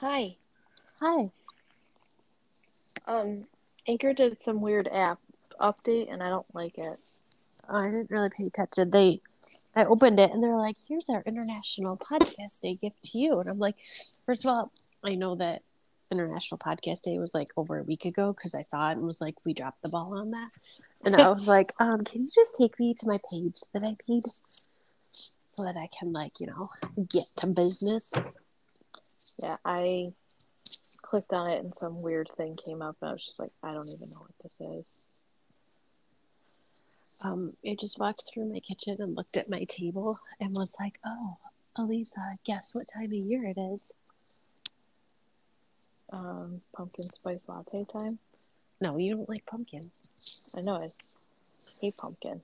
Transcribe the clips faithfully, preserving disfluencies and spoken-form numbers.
Hi. Hi. Um, Anchor did some weird app update, and I don't like it. I didn't really pay attention. They, I opened it, and they're like, "Here's our International Podcast Day gift to you." And I'm like, first of all, I know that International Podcast Day was like over a week ago because I saw it and was like, "We dropped the ball on that." And I was like, um, "Can you just take me to my page that I need so that I can, like, you know, get to business?" Yeah, I clicked on it and some weird thing came up, and I was just like, I don't even know what this is. Um, I just walked through my kitchen and looked at my table and was like, "Oh, Elisa, guess what time of year it is?" Um, pumpkin spice latte time? No, you don't like pumpkins. I know, I hate pumpkin.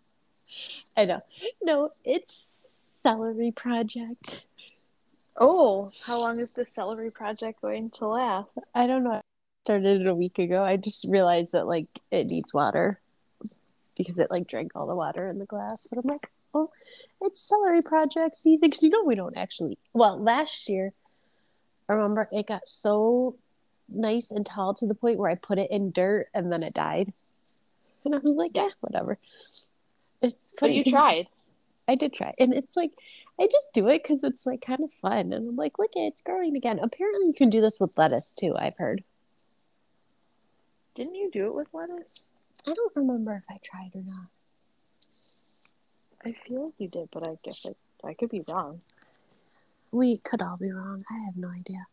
I know. No, it's Celery Project. Oh, how long is the Celery Project going to last? I don't know. I started it a week ago. I just realized that, like, it needs water because it, like, drank all the water in the glass. But I'm like, oh, it's Celery Project season. Because, you know, we don't actually. Well, last year, I remember it got so nice and tall to the point where I put it in dirt and then it died. And I was like, yes, eh, whatever. It's funny. But you tried. I did try. And it's like, I just do it because it's, like, kind of fun. And I'm like, look, it's growing again. Apparently, you can do this with lettuce, too, I've heard. Didn't you do it with lettuce? I don't remember if I tried or not. I feel like you did, but I guess I, I could be wrong. We could all be wrong. I have no idea.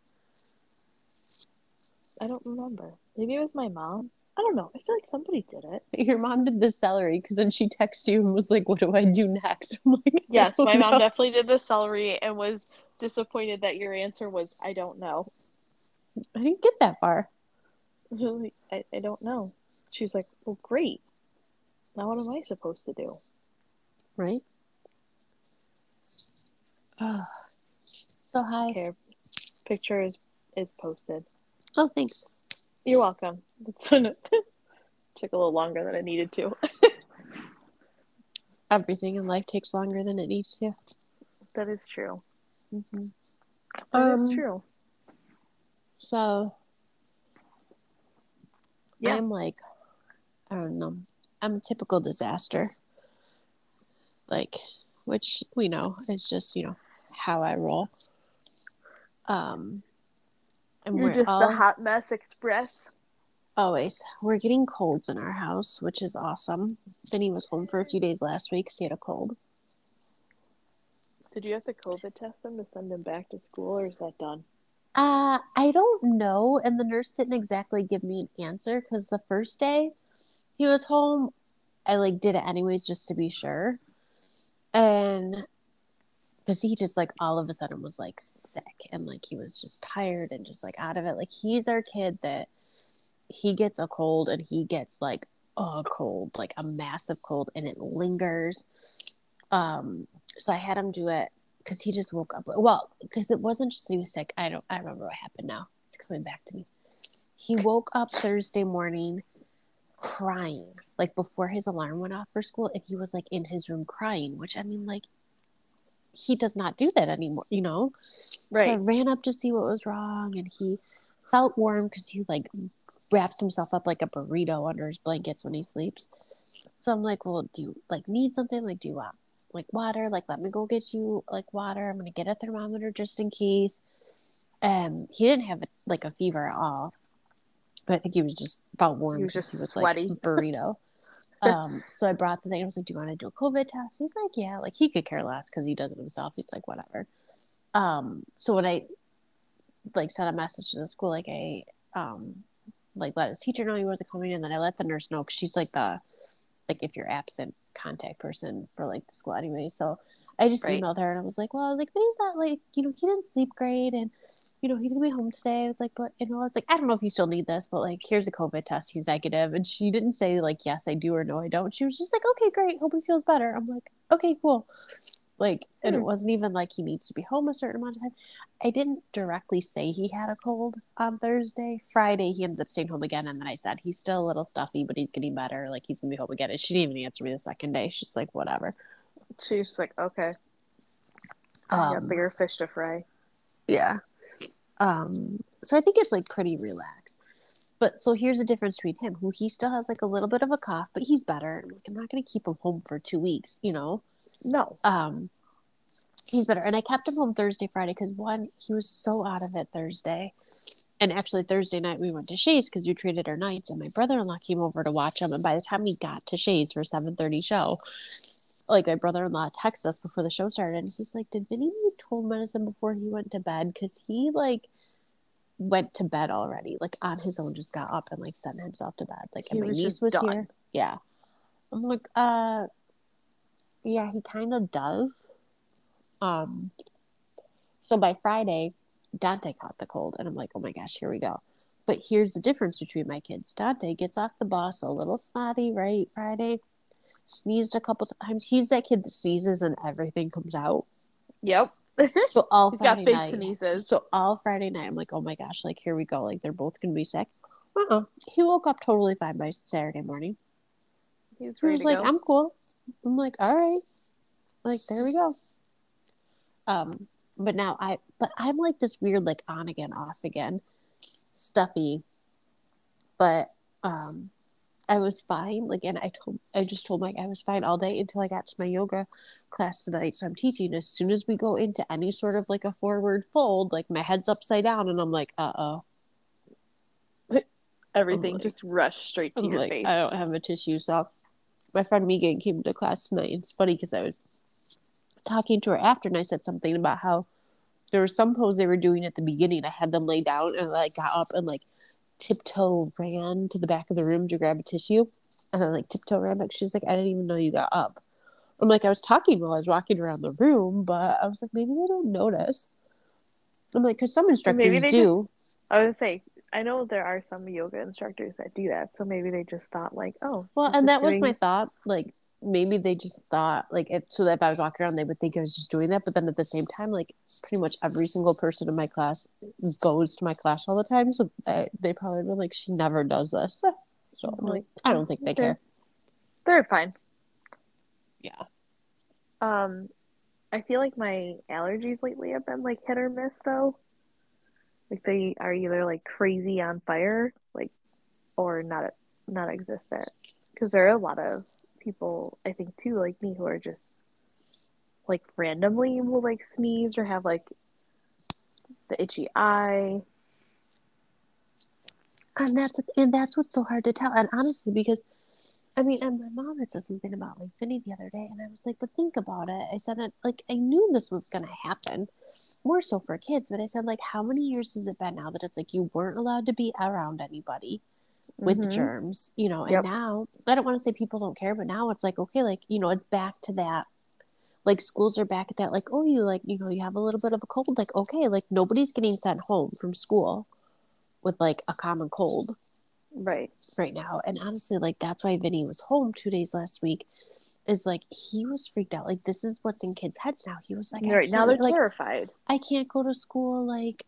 I don't remember. Maybe it was my mom. I don't know. I feel like somebody did it. Your mom did the celery because then she texted you and was like, "What do I do next?" I'm like, yes, my mom know. definitely did the celery and was disappointed that your answer was, "I don't know." I didn't get that far. Really, I, I don't know. She was like, "Well, great. Now what am I supposed to do?" Right? Oh. So hi. Okay, picture is, is posted. Oh, thanks. You're welcome. It's it took a little longer than it needed to. Everything in life takes longer than it needs to. That is true. Mm-hmm. That um, is true. So, yeah. I'm like, I don't know. I'm a typical disaster. Like, which we know is just, you know, how I roll. Um. And You're we're just all, the hot mess express. Always. We're getting colds in our house, which is awesome. Vinny was home for a few days last week because he had a cold. Did you have to COVID test him to send him back to school, or is that done? Uh, I don't know. And the nurse didn't exactly give me an answer because the first day he was home, I like did it anyways just to be sure. And because he just, like, all of a sudden was, like, sick. And, like, he was just tired and just, like, out of it. Like, he's our kid that he gets a cold and he gets, like, a cold. Like, a massive cold. And it lingers. Um, so I had him do it because he just woke up. Well, because it wasn't just he was sick. I don't I remember what happened now. It's coming back to me. He woke up Thursday morning crying. Like, before his alarm went off for school. And he was, like, in his room crying. Which, I mean, like, he does not do that anymore, you know? Right. So I ran up to see what was wrong, and he felt warm because he, like, wraps himself up like a burrito under his blankets when he sleeps. So I'm like, well, do you, like, need something? Like, do you want, like, water? Like, let me go get you, like, water. I'm going to get a thermometer just in case. Um, he didn't have, a, like, a fever at all. But I think he was just felt warm because he was, just he was sweaty. Like, burrito. Um, so I brought the thing. I was like, "Do you want to do a COVID test?" He's like, "Yeah." Like, he could care less because he does it himself. He's like, "Whatever." Um, so when I, like, sent a message to the school, like, I, um, like, let his teacher know he wasn't coming, and then I let the nurse know because she's, like, the, like, if you're absent contact person for, like, the school anyway. So I just right. emailed her, and I was like, "Well, I was like, but he's not, like, you know, he didn't sleep great, and, you know, he's going to be home today." I was like, but, you know, I was like, I don't know if you still need this, but, like, here's a COVID test. He's negative. And she didn't say, like, yes, I do or no, I don't. She was just like, okay, great. Hope he feels better. I'm like, okay, cool. Like, and it wasn't even like he needs to be home a certain amount of time. I didn't directly say he had a cold on Thursday. Friday, he ended up staying home again. And then I said, he's still a little stuffy, but he's getting better. Like, he's going to be home again. And she didn't even answer me the second day. She's like, whatever. She's like, okay. Um, I got bigger fish to fry. Yeah. Um, so I think it's like pretty relaxed. But so here's the difference between him, who he still has like a little bit of a cough, but he's better. Like, I'm not going to keep him home for two weeks, you know? No. Um, he's better. And I kept him home Thursday, Friday, because one, he was so out of it Thursday. And actually Thursday night we went to Shea's because we treated our nights, and my brother-in-law came over to watch him. And by the time we got to Shea's for seven thirty show, like my brother-in-law texted us before the show started. And he's like, did Vinny need cold medicine before he went to bed? Because he like... went to bed already, like on his own, just got up and like sent himself to bed. Like, and my niece was here. Yeah. I'm like, uh, yeah, he kind of does. Um, so by Friday, Dante caught the cold, and I'm like, oh my gosh, here we go. But here's the difference between my kids. Dante gets off the bus a little snotty, right? Friday, sneezed a couple times. He's that kid that sneezes and everything comes out. Yep. So all He's Friday got big night, sneezes. So all Friday night, I'm like, oh my gosh, like here we go, like they're both gonna be sick. Uh uh. He woke up totally fine by Saturday morning. He was, ready he was to like, go. I'm cool. I'm like, all right, like there we go. Um, but now I, but I'm like this weird, like on again, off again, stuffy. But um, I was fine. Like, and I told, I just told Mike I was fine all day until I got to my yoga class tonight. So I'm teaching. As soon as we go into any sort of like a forward fold, like my head's upside down, and I'm like, uh oh, everything like, just rushed straight to I'm your like, face. I don't have a tissue. So my friend Megan came to class tonight, and it's funny because I was talking to her after, and I said something about how there were some pose they were doing at the beginning. I had them lay down, and I like, got up and like. Tiptoe ran to the back of the room to grab a tissue, and then like tiptoe ran back. She's like, I didn't even know you got up. I'm like, I was talking while I was walking around the room, but I was like, maybe they don't notice. I'm like, because some instructors maybe they do. Just, I was gonna say, I know there are some yoga instructors that do that, so maybe they just thought like, oh, well, and that doing... was my thought. Like, maybe they just thought like, if, so that if I was walking around, they would think I was just doing that. But then at the same time, like pretty much every single person in my class goes to my class all the time, so they, they probably were like, she never does this. So I'm like, I don't think they care. They're fine. Yeah. Um, I feel like my allergies lately have been like hit or miss though. Like they are either like crazy on fire, like, or not not existent. Because there are a lot of people, I think, too, like me, who are just like randomly will like sneeze or have like the itchy eye, and that's and that's what's so hard to tell. And honestly, because I mean, and my mom had said something about like Vinny the other day, and I was like, but think about it. I said, like, I knew this was gonna happen, more so for kids, but I said, like, how many years has it been now that it's like you weren't allowed to be around anybody with mm-hmm. germs, you know, and yep. now I don't want to say people don't care, but now it's like, okay, like, you know, it's back to that, like schools are back at that, like, oh, you like, you know, you have a little bit of a cold, like, okay, like nobody's getting sent home from school with like a common cold right right now. And honestly, like, that's why Vinny was home two days last week, is like he was freaked out, like this is what's in kids' heads now. He was like, right now they're like, terrified, I can't go to school, like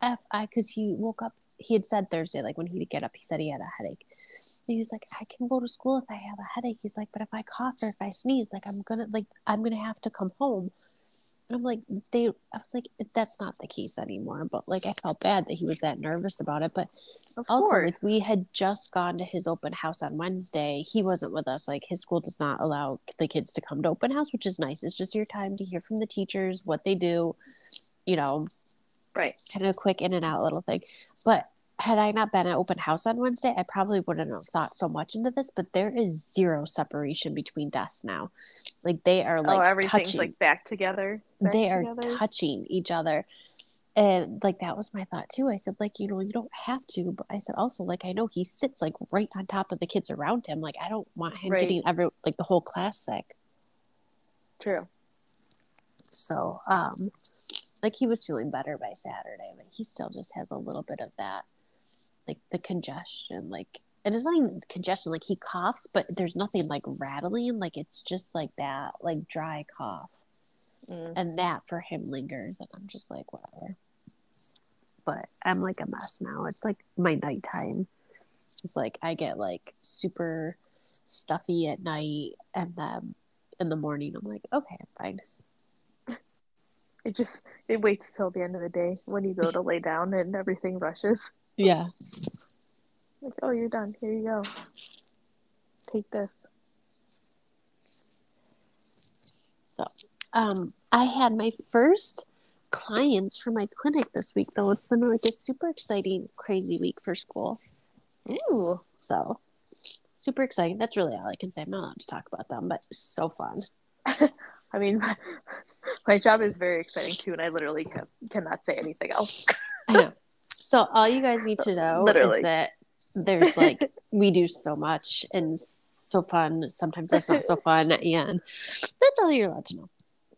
F I, because he woke up, he had said Thursday, like when he'd get up, he said he had a headache. And he was like, I can go to school if I have a headache. He's like, but if I cough or if I sneeze, like I'm gonna like I'm gonna have to come home. And I'm like, they I was like, that's not the case anymore. But like I felt bad that he was that nervous about it. But of also course. Like we had just gone to his open house on Wednesday. He wasn't with us. Like his school does not allow the kids to come to open house, which is nice. It's just your time to hear from the teachers, what they do, you know. Right. Kind of a quick in and out little thing. But had I not been at open house on Wednesday, I probably wouldn't have thought so much into this, but there is zero separation between desks now. Like they are like, oh, everything's touching. Like back together. Back they are together. Touching each other. And like, that was my thought too. I said, like, you know, you don't have to, but I said also, like, I know he sits like right on top of the kids around him. Like, I don't want him right. getting every, like the whole class sick. True. So, um, like he was feeling better by Saturday, but he still just has a little bit of that, like the congestion, like, and it's not even congestion, like he coughs, but there's nothing like rattling, like it's just like that, like dry cough. Mm. And that for him lingers, and I'm just like, whatever. But I'm like a mess now. It's like my nighttime. It's like I get like super stuffy at night, and then in the morning I'm like, okay, I'm fine. It just, it waits till the end of the day when you go to lay down and everything rushes. Yeah. Like, oh, you're done. Here you go. Take this. So, um, I had my first clients for my clinic this week, though. It's been like a super exciting, crazy week for school. Ooh. So, super exciting. That's really all I can say. I'm not allowed to talk about them, but so fun. I mean, my, my job is very exciting too, and I literally can, cannot say anything else. I know. So all you guys need to know literally. Is that there's like, we do so much and so fun. Sometimes that's not so fun, and that's all you're allowed to know.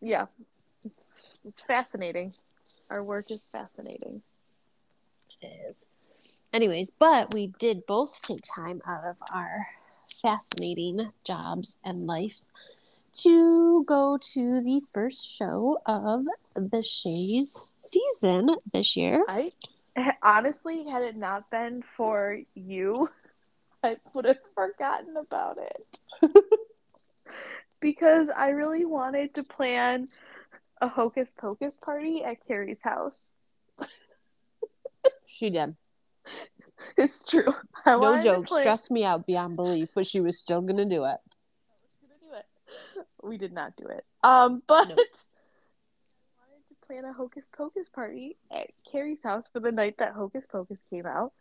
Yeah. It's fascinating. Our work is fascinating. It is. Anyways, but we did both take time out of our fascinating jobs and lives to go to the first show of the Shea's season this year. I honestly, had it not been for you, I would have forgotten about it. Because I really wanted to plan a Hocus Pocus party at Carrie's house. She did. It's true. I no jokes. Stressed me out beyond belief, but she was still going to do it. We did not do it. Um, but nope. I wanted to plan a Hocus Pocus party at Carrie's house for the night that Hocus Pocus came out.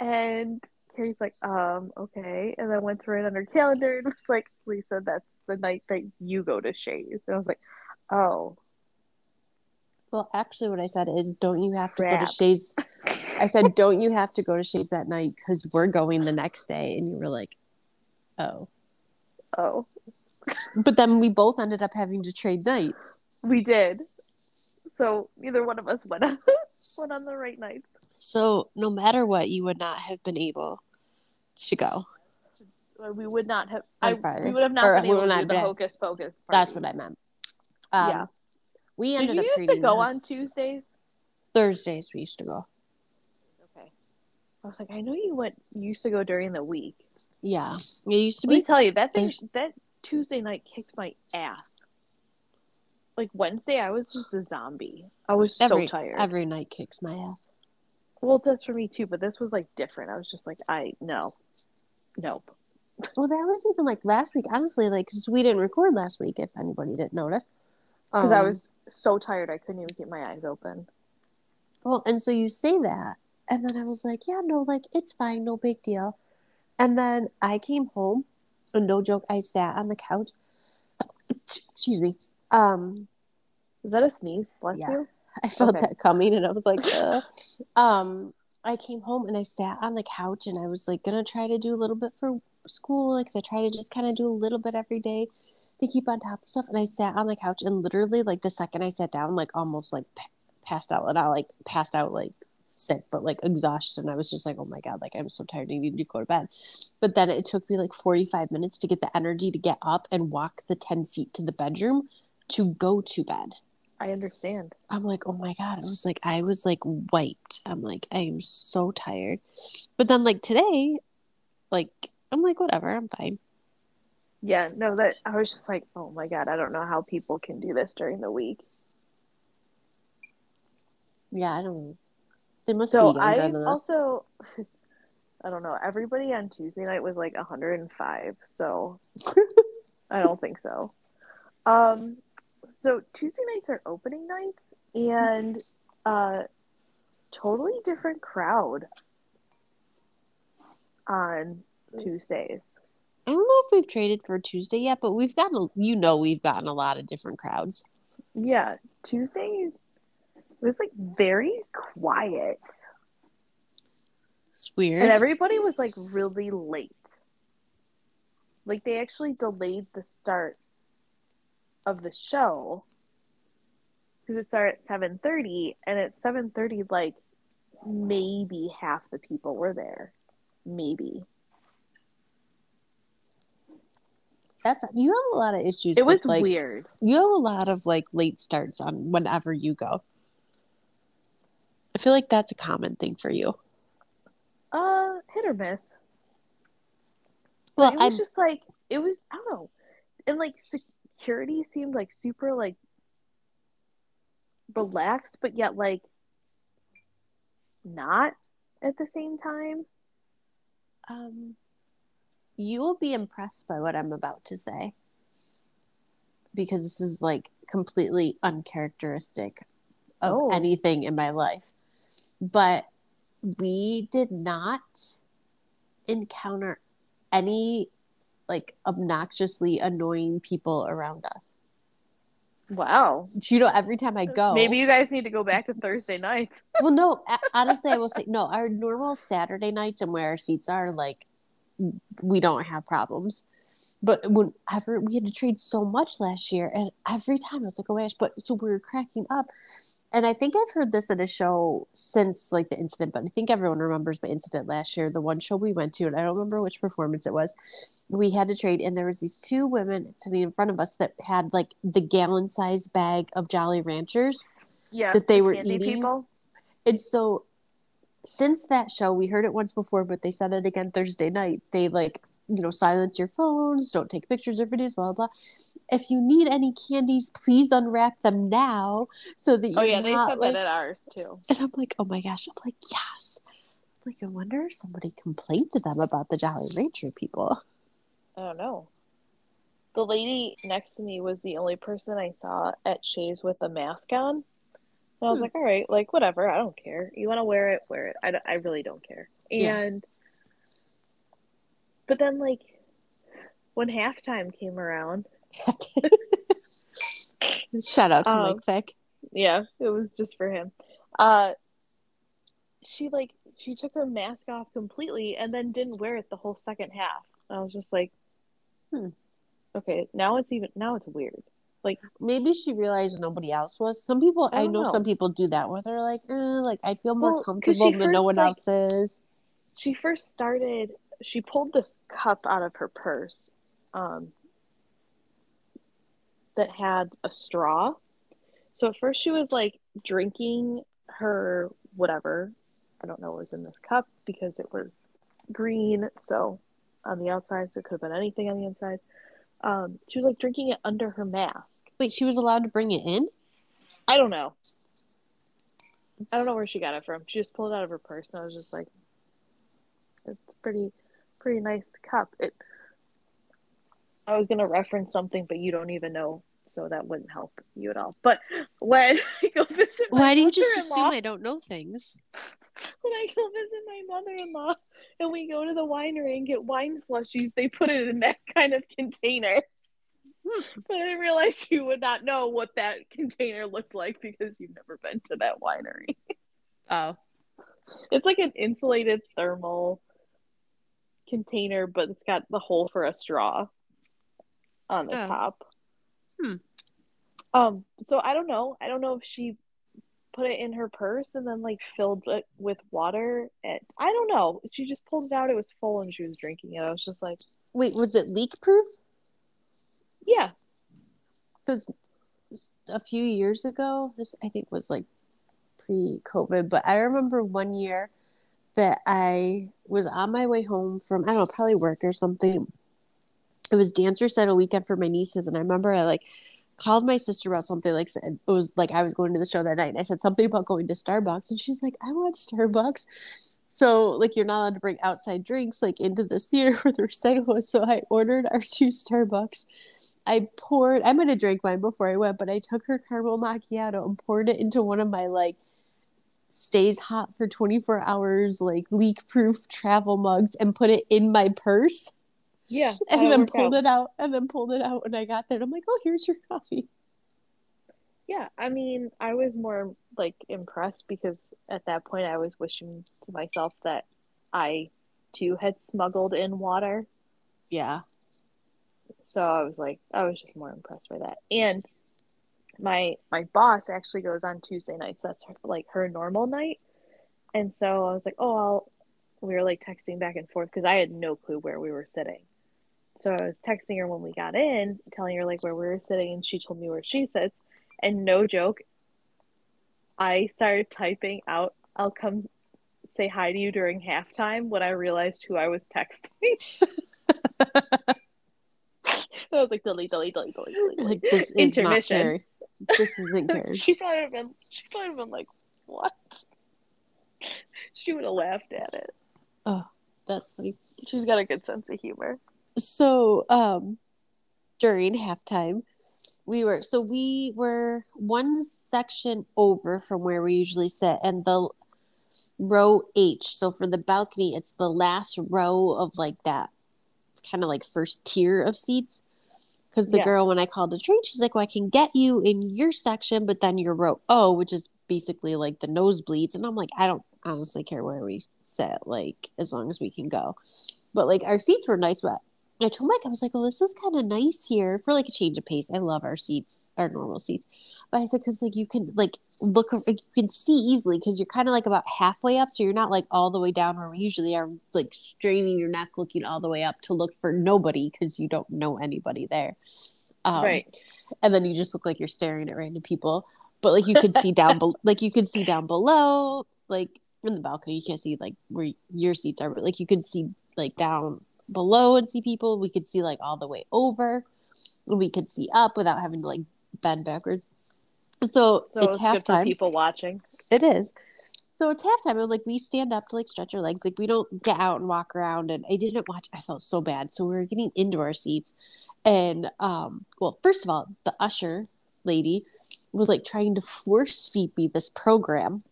And Carrie's like, um, okay. And I went to write on her calendar and was like, Lisa, that's the night that you go to Shea's. And I was like, oh. Well, actually what I said is, don't you have to Crap. go to Shea's? I said, don't you have to go to Shea's that night because we're going the next day. And you were like, oh. Oh. But then we both ended up having to trade nights. We did. So neither one of us went on, went on the right nights. So no matter what, you would not have been able to go. We would not have. I, we would have not or been able to do the Hocus Pocus party. That's what I meant. Um, yeah. We ended up trading. Did you used to go on Tuesdays? Thursdays we used to go. Okay. I was like, I know you went. You used to go during the week. Yeah. It used to be. Let me tell you, that thing, that Tuesday night kicked my ass. Like Wednesday, I was just a zombie. I was every, so tired. Every night kicks my ass. Well, it does for me too, but this was like different. I was just like, I no, nope. Well, that was even like last week. Honestly, like because we didn't record last week. If anybody didn't notice, because um, I was so tired, I couldn't even keep my eyes open. Well, and so you say that, and then I was like, yeah, no, like it's fine, no big deal. And then I came home. No joke, I sat on the couch. Excuse me. Um, was that a sneeze? Bless yeah. you. I felt okay. that coming, and I was like, uh. um, I came home and I sat on the couch, and I was like, gonna try to do a little bit for school, like, cause I try to just kind of do a little bit every day to keep on top of stuff. And I sat on the couch, and literally, like, the second I sat down, like, almost like pa- passed out, and I like passed out, like. sick but like exhausted, and I was just like, oh my god, like I'm so tired, I need to go to bed. But then it took me like forty-five minutes to get the energy to get up and walk the ten feet to the bedroom to go to bed. I understand. I'm like, oh my god, I was like I was like wiped. I'm like, I am so tired. But then like today, like I'm like, whatever, I'm fine. Yeah, no, that I was just like, oh my god, I don't know how people can do this during the week. Yeah, I don't They must so be I also, I don't know, everybody on Tuesday night was like one hundred five, so I don't think so. Um, so Tuesday nights are opening nights, and uh, totally different crowd on Tuesdays. I don't know if we've traded for Tuesday yet, but we've gotten, you know, we've gotten a lot of different crowds. Yeah, Tuesday... It was like very quiet. It's weird. And everybody was like really late. Like they actually delayed the start of the show because it started at seven thirty, and at seven thirty, like maybe half the people were there. Maybe. That's you have a lot of issues. It with, was like, weird. You have a lot of like late starts on whenever you go. I feel like that's a common thing for you. Uh, hit or miss. Well, it was I'm... just like, it was, I don't know. And like security seemed like super like relaxed, but yet like not at the same time. Um, you will be impressed by what I'm about to say, because this is like completely uncharacteristic of oh. anything in my life. But we did not encounter any like obnoxiously annoying people around us. Wow. You know, every time I go... Maybe you guys need to go back to Thursday nights. Well, no. Honestly, I will say, no, our normal Saturday nights and where our seats are, like, we don't have problems. But whenever we had to trade so much last year, and every time I was like, oh, gosh, but so we were cracking up. And I think I've heard this at a show since, like, the incident, but I think everyone remembers the incident last year, the one show we went to, and I don't remember which performance it was. We had to trade, and there was these two women sitting in front of us that had, like, the gallon-sized bag of Jolly Ranchers yeah, that they the were eating. People. And so, since that show, we heard it once before, but they said it again Thursday night. They, like, you know, silence your phones, don't take pictures or videos, blah, blah, blah. If you need any candies, please unwrap them now so that you. Oh yeah, they said like... that at ours too. And I'm like, oh my gosh! I'm like, yes. I'm like, I wonder if somebody complained to them about the Jolly Rancher people. I don't know. The lady next to me was the only person I saw at Shea's with a mask on, and I was hmm. like, all right, like whatever, I don't care. You want to wear it, wear it. I, d- I really don't care. And, yeah. But then like, when halftime came around. Shout out to um, Mike Peck. Yeah, it was just for him. Uh, she like she took her mask off completely and then didn't wear it the whole second half. I was just like, hmm, okay, now it's even now it's weird. Like maybe she realized nobody else was. Some people I, I know, know some people do that where they're like, eh, like I feel more well, comfortable than first, no one like, else is. She first started. She pulled this cup out of her purse. Um. That had a straw. So at first she was like drinking her whatever. I don't know what was in this cup because it was green. So on the outside, so it could have been anything on the inside. Um, she was like drinking it under her mask. Wait, she was allowed to bring it in? I don't know. I don't know where she got it from. She just pulled it out of her purse and I was just like, it's pretty, pretty nice cup. It I was going to reference something, but you don't even know, so that wouldn't help you at all. But when I go visit my Why do you just assume I don't know things? When I go visit my mother-in-law and we go to the winery and get wine slushies, they put it in that kind of container. Hmm. But I realized you would not know what that container looked like because you've never been to that winery. Oh. It's like an insulated thermal container, but it's got the hole for a straw. On the oh. top. Hmm. Um, so I don't know. I don't know if she put it in her purse and then like filled it with water. And I don't know. She just pulled it out. It was full and she was drinking it. I was just like. Wait, was it leak proof? Yeah. Because a few years ago, this I think was like pre-COVID, but I remember one year that I was on my way home from, I don't know, probably work or something. It was dance recital weekend for my nieces, and I remember I like called my sister about something. Like said, it was like I was going to the show that night, and I said something about going to Starbucks, and she's like, "I want Starbucks." So like you're not allowed to bring outside drinks like into this theater where the recital was. So I ordered our two Starbucks. I poured. I might have drank mine before I went, but I took her caramel macchiato and poured it into one of my like stays hot for twenty-four hours like leak proof travel mugs and put it in my purse. Yeah, and then pulled out. it out, and then pulled it out when I got there. And I'm like, "Oh, here's your coffee." Yeah, I mean, I was more like impressed because at that point I was wishing to myself that I too had smuggled in water. Yeah. So I was like, I was just more impressed by that. And my my boss actually goes on Tuesday nights. That's her, like her normal night. And so I was like, oh, I'll. We were like texting back and forth because I had no clue where we were sitting. So I was texting her when we got in, telling her like where we were sitting, and she told me where she sits. And no joke, I started typing out, "I'll come say hi to you during halftime" when I realized who I was texting. I was like, delete, delete, delete, delete, delete. Like, this is not fair. This isn't fair. She probably would have been, she probably would have been like, what? She would have laughed at it. Oh, that's funny. She's got a good sense of humor. So, um, during halftime, we were, so we were one section over from where we usually sit, and the row H, so for the balcony, it's the last row of like that kind of like first tier of seats. Because the yeah. girl, when I called the train, she's like, well, I can get you in your section, but then your row O, which is basically like the nosebleeds. And I'm like, I don't honestly care where we sit, like, as long as we can go. But like, our seats were nice, but I told Mike, I was like, well, this is kind of nice here for like a change of pace. I love our seats, our normal seats. But I said, because like you can like look, like, you can see easily because you're kind of like about halfway up. So you're not like all the way down where we usually are, like straining your neck, looking all the way up to look for nobody because you don't know anybody there. Um, right. And then you just look like you're staring at random people. But like you can see down, be- like you can see down below, like in the balcony, you can't see like where your seats are, but like you can see like down below and see people. We could see like all the way over. We could see up without having to like bend backwards. So, so it's, it's halftime. For people watching, it is. So it's halftime, and like we stand up to like stretch our legs. Like we don't get out and walk around. And I didn't watch. I felt so bad. So we were getting into our seats, and um, well, first of all, the usher lady was like trying to force feed me this program.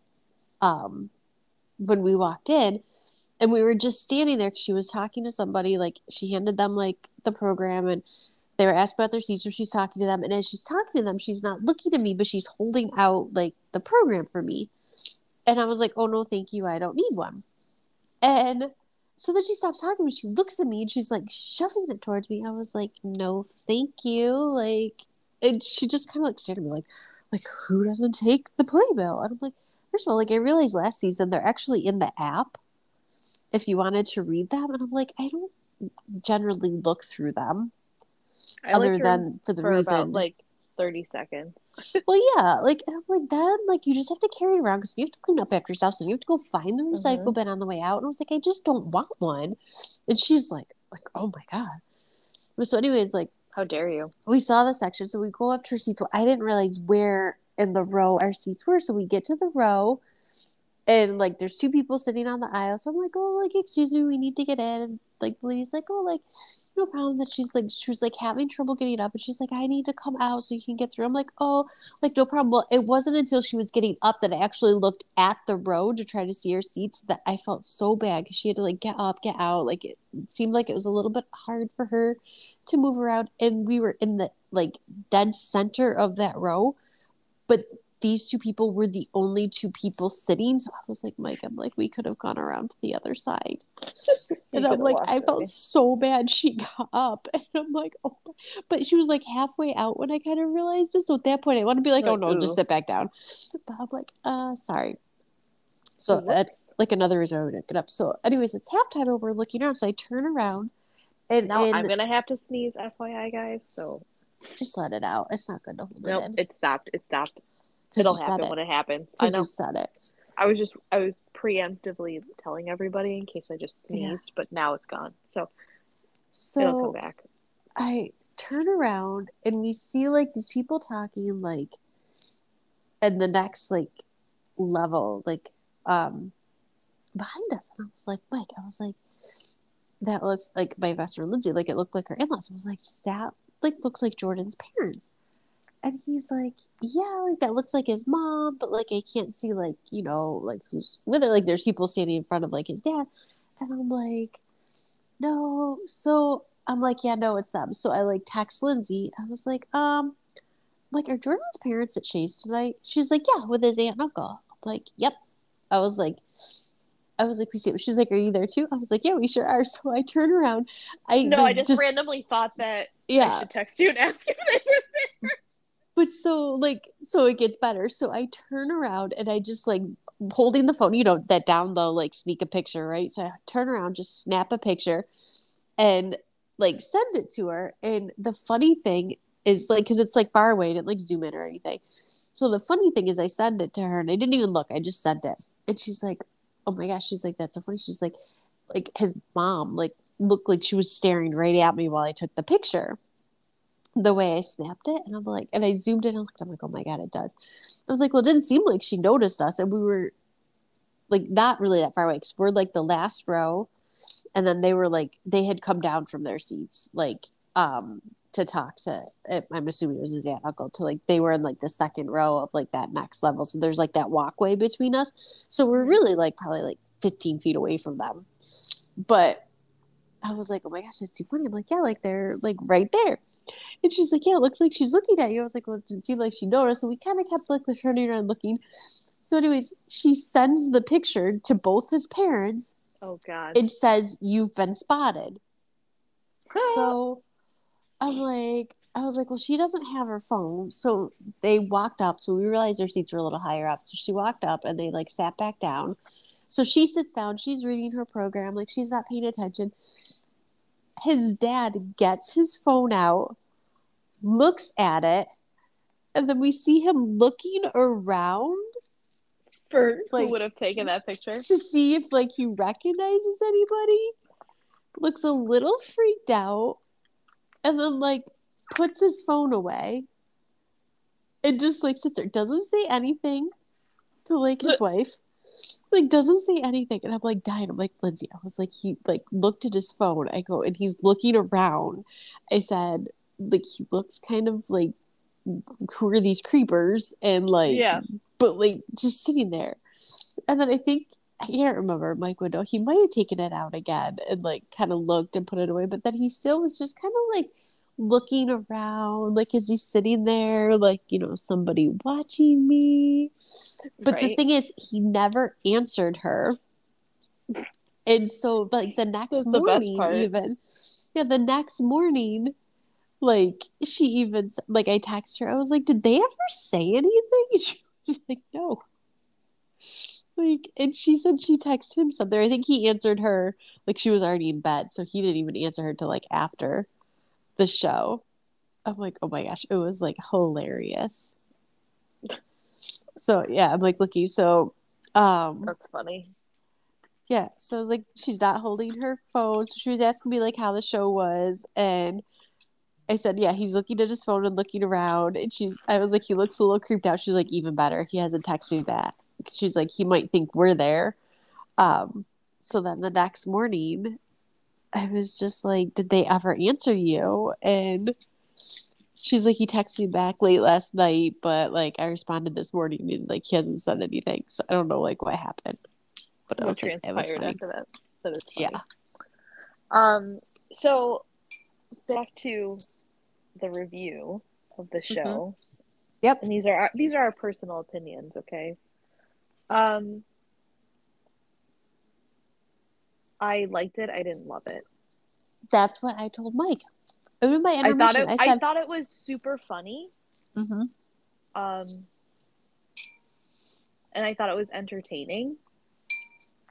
Um, when we walked in. And we were just standing there because she was talking to somebody. Like, she handed them, like, the program. And they were asked about their seats. So she's talking to them. And as she's talking to them, she's not looking at me. But she's holding out, like, the program for me. And I was like, oh, no, thank you. I don't need one. And so then she stops talking. She looks at me. And she's, like, shoving it towards me. I was like, no, thank you. Like, and she just kind of, like, stared at me. Like, like who doesn't take the playbill? And I'm like, first of all, like, I realized last season they're actually in the app. If you wanted to read them, and I'm like, I don't generally look through them, I other like than for the for reason about, like thirty seconds. Well, yeah, like and I'm like then like you just have to carry it around because you have to clean up after yourself, so you have to go find the recycle mm-hmm. bin on the way out. And I was like, I just don't want one. And she's like, like oh my god. So, anyways, like how dare you? We saw the section, so we go up to our seats. Well, I didn't realize where in the row our seats were, so we get to the row. And, like, there's two people sitting on the aisle. So I'm like, oh, like, excuse me, we need to get in. And, like, the lady's like, oh, like, no problem. That she's, like, she was, like, having trouble getting up. And she's like, I need to come out so you can get through. I'm like, oh, like, no problem. Well, it wasn't until she was getting up that I actually looked at the row to try to see her seats that I felt so bad because she had to, like, get up, get out. Like, it seemed like it was a little bit hard for her to move around. And we were in the, like, dead center of that row. But these two people were the only two people sitting. So I was like, Mike, I'm like, we could have gone around to the other side. And I'm like, I felt so bad she got up. And I'm like, oh. But she was like halfway out when I kind of realized it. So at that point, I want to be like, oh, no, just sit back down. But I'm like, uh, sorry. So that's like another reason I would get up. So anyways, it's halftime and we're looking around. So I turn around. And, now and I'm going to have to sneeze, F Y I, guys. So just let it out. It's not good to hold nope, it in. It stopped. It stopped. It'll happen it. when it happens. I know. You said it. I was just, I was preemptively telling everybody in case I just sneezed, yeah. but now it's gone. So, so it'll come back. I turn around and we see like these people talking like, and the next like level, like um, behind us. And I was like, Mike, I was like, that looks like my best friend Lindsay. Like it looked like her in-laws. I was like, that like looks like Jordan's parents. And he's like, yeah, like that looks like his mom, but like I can't see like, you know, like who's with it. Like there's people standing in front of like his dad. And I'm like, no. So I'm like, yeah, no, it's them. So I like text Lindsay. I was like, um, like are Jordan's parents at Shea's tonight? She's like, yeah, with his aunt and uncle. I'm like, yep. I was like, I was like, we see it. She's like, are you there too? I was like, yeah, we sure are. So I turn around. I No, I just, just randomly thought that yeah. I should text you and ask if they were there. But so, like, so it gets better. So I turn around and I just, like, holding the phone, you know, that down low, like, sneak a picture, right? So I turn around, just snap a picture and, like, send it to her. And the funny thing is, like, because it's, like, far away. I didn't, like, zoom in or anything. So the funny thing is I send it to her and I didn't even look. I just sent it. And she's like, oh, my gosh. She's like, that's so funny. She's like, like, his mom, like, looked like she was staring right at me while I took the picture. the way I snapped it. And I'm like, and I zoomed in and looked, I'm like, oh my God, it does. I was like, well, it didn't seem like she noticed us. And we were like, not really that far away. Cause we're like the last row. And then they were like, they had come down from their seats, like, um, to talk to, I'm assuming it was his aunt, uncle, to like, they were in like the second row of like that next level. So there's like that walkway between us. So we're really like probably like fifteen feet away from them. But I was like, oh my gosh, that's too funny. I'm like, yeah, like they're like right there. And she's like, yeah, it looks like she's looking at you. I was like, well, it didn't seem like she noticed. So we kind of kept like turning around looking. So anyways, she sends the picture to both his parents. Oh God. It says, you've been spotted. So I'm like, I was like, well, she doesn't have her phone. So they walked up. So we realized their seats were a little higher up. So she walked up and they like sat back down. So she sits down. She's reading her program. Like she's not paying attention. His dad gets his phone out, looks at it, and then we see him looking around for like, who would have taken that picture to see if like he recognizes anybody. Looks a little freaked out, and then like puts his phone away and just like sits there. Doesn't say anything to like his wife. Like doesn't say anything, and I'm like dying. I'm like, Lindsay, I was like, he like looked at his phone. I go, and he's looking around. I said, like he looks kind of like, who are these creepers? And like, yeah, but like just sitting there. And then I think I can't remember Mike Window. He might have taken it out again and like kind of looked and put it away. But then he still was just kind of like looking around, like is he sitting there like, you know, somebody watching me? But right. The thing is, he never answered her. And so like the next That's morning the even yeah the next morning like she even like I text her, I was like, did they ever say anything? And she was like, no. Like, and she said she texted him something. I think he answered her like she was already in bed, so he didn't even answer her till like after the show. I'm like, oh my gosh, it was like hilarious. So yeah, I'm like looking. So um that's funny. Yeah, so I was like, she's not holding her phone, so she was asking me like how the show was, and I said, yeah, he's looking at his phone and looking around, and she I was like, he looks a little creeped out. She's like, even better, he hasn't texted me back. She's like, he might think we're there. Um so then the next morning I was just like, did they ever answer you? And she's like, he texted me back late last night, but like I responded this morning and like he hasn't said anything. So I don't know like what happened. But I was like, it was funny. After that. That is funny. Yeah. Um so back to the review of the show. Mm-hmm. Yep. And these are our, these are our personal opinions, okay? Um I liked it. I didn't love it. That's what I told Mike. It was my I thought it, I, said, I thought it was super funny. Mm-hmm. Um, and I thought it was entertaining.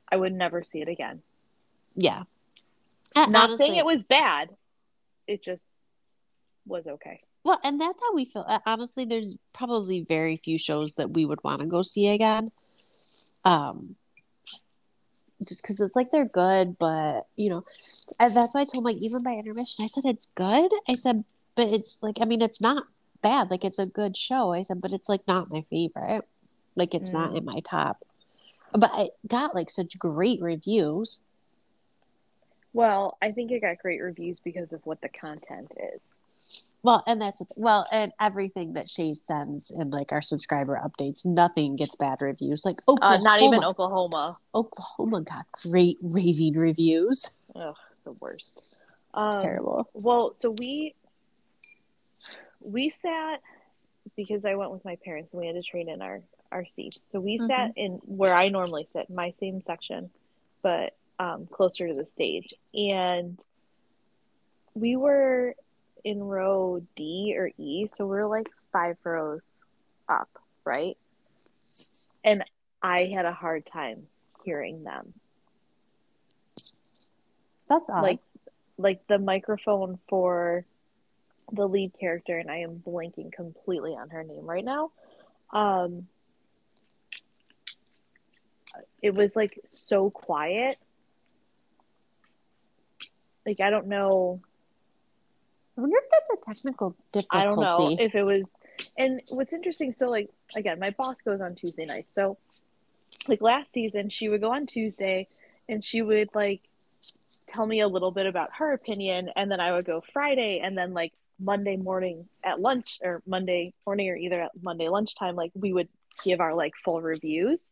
I would never see it again. Yeah. And Not honestly, saying it was bad. It just was okay. Well, and that's how we feel. Honestly, there's probably very few shows that we would want to go see again. Um. Just because it's like they're good, but you know, and that's why I told Mike, even by intermission, I said it's good. I said, but it's like, I mean, it's not bad. Like it's a good show. I said, but it's like not my favorite. Like it's mm. not in my top. But it got like such great reviews. Well, I think it got great reviews because of what the content is. Well, and that's well, and everything that Shea's sends in like our subscriber updates, nothing gets bad reviews. Like Oklahoma, uh, not even Oklahoma. Oklahoma got great raving reviews. Ugh, the worst. Um, terrible. Well, so we we sat because I went with my parents, and we had to trade in our our seats. So we mm-hmm. sat in where I normally sit, my same section, but um, closer to the stage, and we were in row D or E, so we're like five rows up, right? And I had a hard time hearing them. That's odd. Like, like the microphone for the lead character, and I am blanking completely on her name right now. Um, it was like so quiet. Like I don't know. wonder if that's a technical difficulty. I don't know if it was. And what's interesting, so like again, my boss goes on Tuesday nights. So like last season, she would go on Tuesday and she would like tell me a little bit about her opinion, and then I would go Friday, and then like Monday morning at lunch or Monday morning or either at Monday lunchtime, like we would give our like full reviews.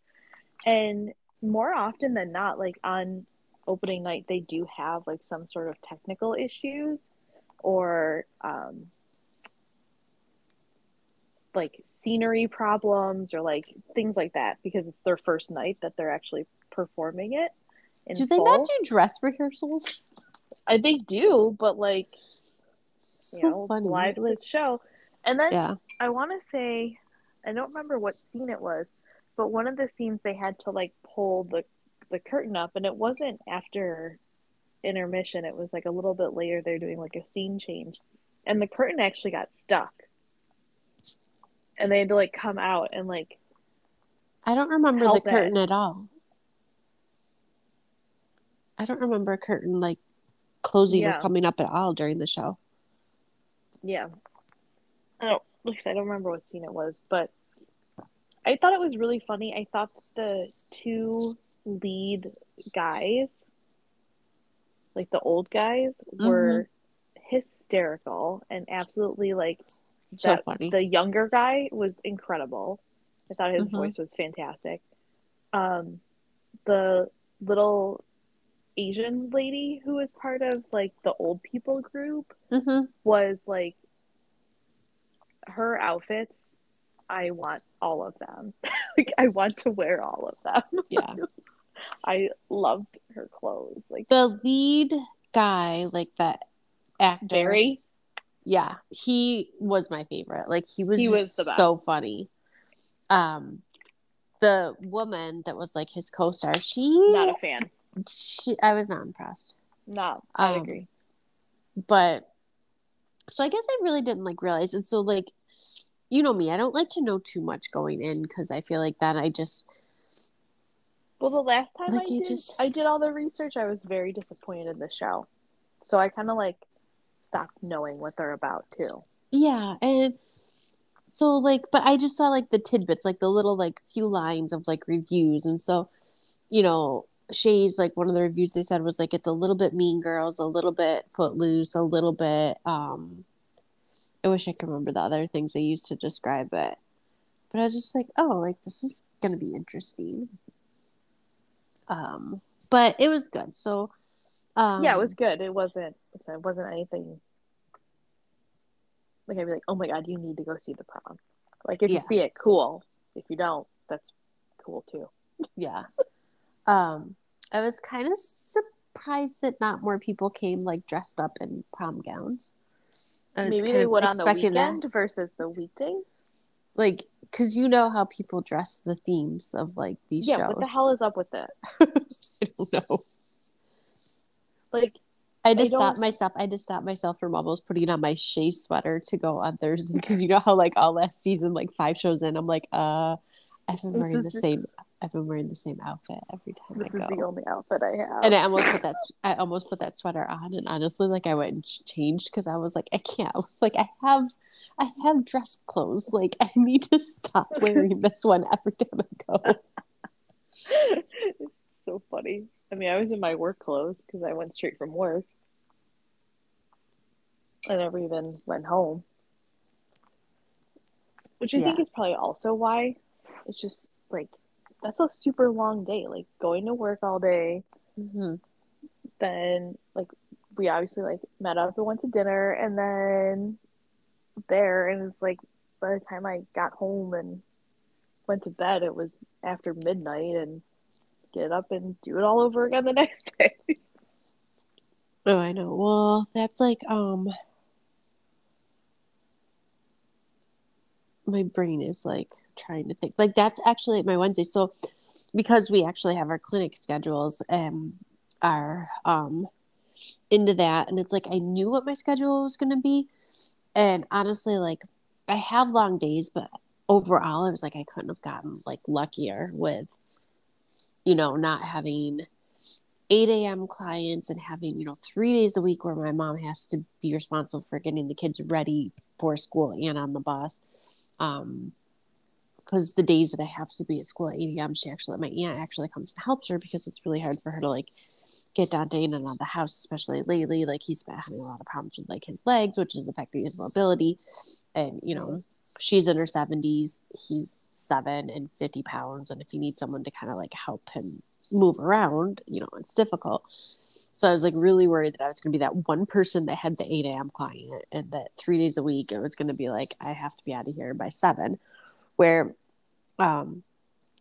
And more often than not, like on opening night, they do have like some sort of technical issues or um like scenery problems or like things like that, because it's their first night that they're actually performing it in full. Do they not do dress rehearsals? I they do, but like so you know, funny. It's live lit show. And then yeah. I want to say, I don't remember what scene it was, but one of the scenes they had to like pull the the curtain up, and it wasn't after intermission. It was like a little bit later. They're doing like a scene change, and the curtain actually got stuck, and they had to like come out and like. I don't remember the curtain it. at all. I don't remember a curtain like closing yeah. or coming up at all during the show. Yeah, I don't. Like, I don't remember what scene it was, but I thought it was really funny. I thought the two lead guys, like the old guys, were mm-hmm. hysterical and absolutely like so that, funny. The younger guy was incredible. I thought his mm-hmm. voice was fantastic. Um, the little Asian lady who was part of like the old people group mm-hmm. was like her outfits. I want all of them. Like I want to wear all of them. Yeah. I loved her clothes. Like the lead guy, like that actor. Barry? Yeah. He was my favorite. Like he was, he was the best. So funny. Um the woman that was like his co-star, she not a fan. She I was not impressed. No, I um, agree. But so I guess I really didn't like realize, and so like you know me, I don't like to know too much going in because I feel like that I just. Well, the last time like I did, just... I did all the research. I was very disappointed in the show, so I kind of like stopped knowing what they're about too. Yeah, and so like, but I just saw like the tidbits, like the little like few lines of like reviews, and so you know, Shea's like one of the reviews they said was like it's a little bit Mean Girls, a little bit Footloose, a little bit. um I wish I could remember the other things they used to describe it. But I was just like, oh, like, this is going to be interesting. Um, but it was good. So, um, yeah, it was good. It wasn't, it wasn't anything. Like, I'd be like, oh my God, you need to go see The Prom. Like, if yeah. you see it, cool. If you don't, that's cool too. Yeah. um, I was kind of surprised that not more people came, like, dressed up in prom gowns. Maybe they would on the weekend that. Versus the weekdays. Like, because you know how people dress the themes of, like, these yeah, shows. Yeah, what the hell is up with that? I don't know. Like, I just I stopped myself. I just stopped myself from almost putting on my Shea sweater to go on Thursday. Because you know how, like, all last season, like, five shows in, I'm like, uh, I've been wearing the same... I've been wearing the same outfit every time. This I go. Is the only outfit I have, and I almost put that. I almost put that sweater on, and honestly, like I went and changed because I was like, I can't. I was like, I have, I have dress clothes. Like I need to stop wearing this one every time I go. It's so funny. I mean, I was in my work clothes because I went straight from work. I never even went home, which I yeah. think is probably also why. It's just like. That's a super long day, like going to work all day. Mm-hmm. Then, like, we obviously like met up and went to dinner, and then there, and it's like by the time I got home and went to bed, it was after midnight, and get up and do it all over again the next day. Oh, I know. Well, that's like um, my brain is like trying to think, like that's actually my Wednesday. So because we actually have our clinic schedules and are um into that, and it's like I knew what my schedule was going to be, and honestly like I have long days, but overall I was like I couldn't have gotten like luckier with you know not having eight a.m. clients and having, you know, three days a week where my mom has to be responsible for getting the kids ready for school and on the bus. Um, because the days that I have to be at school at eight a.m., she actually, my aunt actually comes and helps her because it's really hard for her to, like, get Dante in and out of the house, especially lately. Like, he's been having a lot of problems with, like, his legs, which is affecting his mobility. And, you know, she's in her seventies, he's seven and fifty pounds. And if you need someone to kind of, like, help him move around, you know, it's difficult. So I was, like, really worried that I was going to be that one person that had the eight a.m. client, and that three days a week it was going to be like, I have to be out of here by seven. Where um,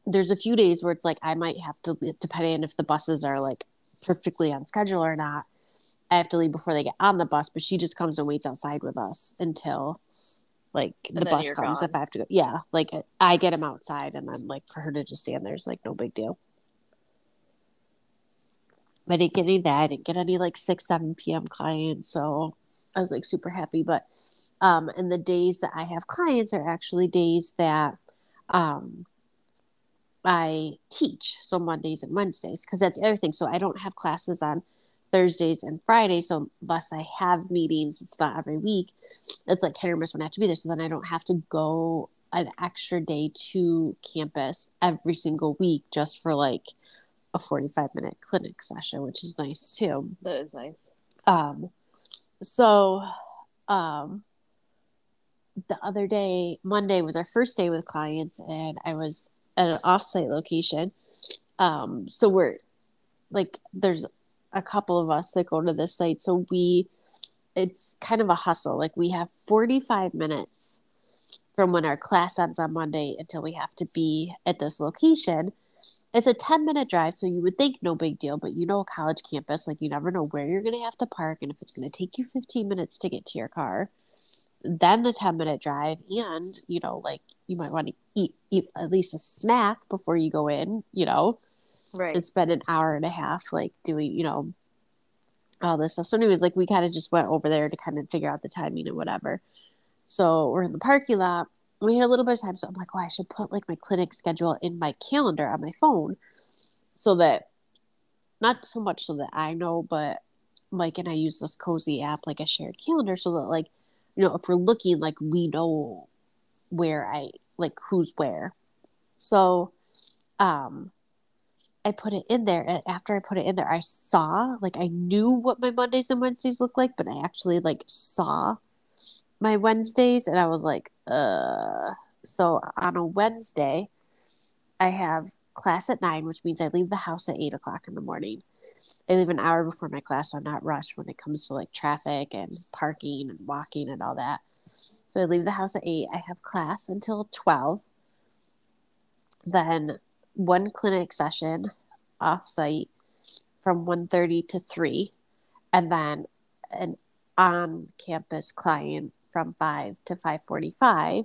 there's a few days where it's like I might have to leave, depending on if the buses are, like, perfectly on schedule or not. I have to leave before they get on the bus, but she just comes and waits outside with us until, like, the bus comes if I have to go. Yeah, like, I get him outside, and then, like, for her to just stand there is, like, no big deal. I didn't get any that. I didn't get any, like, six, seven p.m. clients, so I was, like, super happy. But um, and the days that I have clients are actually days that um, I teach, so Mondays and Wednesdays, because that's everything. So I don't have classes on Thursdays and Fridays, so unless I have meetings, it's not every week. It's, like, hit or miss when I have to be there, so then I don't have to go an extra day to campus every single week just for, like, a forty-five minute clinic session, which is nice too. That is nice. Um, so, um, the other day, Monday was our first day with clients, and I was at an offsite location. Um, so we're like, there's a couple of us that go to this site. So we, it's kind of a hustle. Like, we have forty-five minutes from when our class ends on Monday until we have to be at this location. It's a ten minute drive, so you would think no big deal, but you know, a college campus, like, you never know where you're going to have to park, and if it's going to take you fifteen minutes to get to your car, then the ten minute drive, and, you know, like, you might want to eat, eat at least a snack before you go in, you know, right? And spend an hour and a half, like, doing, you know, all this stuff. So anyways, like, we kind of just went over there to kind of figure out the timing and whatever. So we're in the parking lot. We had a little bit of time, so I'm like, well, I should put, like, my clinic schedule in my calendar on my phone, so that, not so much so that I know, but Mike and I use this Cozy app, like a shared calendar, so that, like, you know, if we're looking, like, we know where I, like, who's where. So um, I put it in there, and after I put it in there, I saw, like, I knew what my Mondays and Wednesdays looked like, but I actually, like, saw my Wednesdays, and I was like, uh, so on a Wednesday, I have class at nine, which means I leave the house at eight o'clock in the morning. I leave an hour before my class, so I'm not rushed when it comes to, like, traffic and parking and walking and all that. So I leave the house at eight. I have class until twelve. Then one clinic session offsite from one thirty to three, and then an on-campus client from five to five forty-five,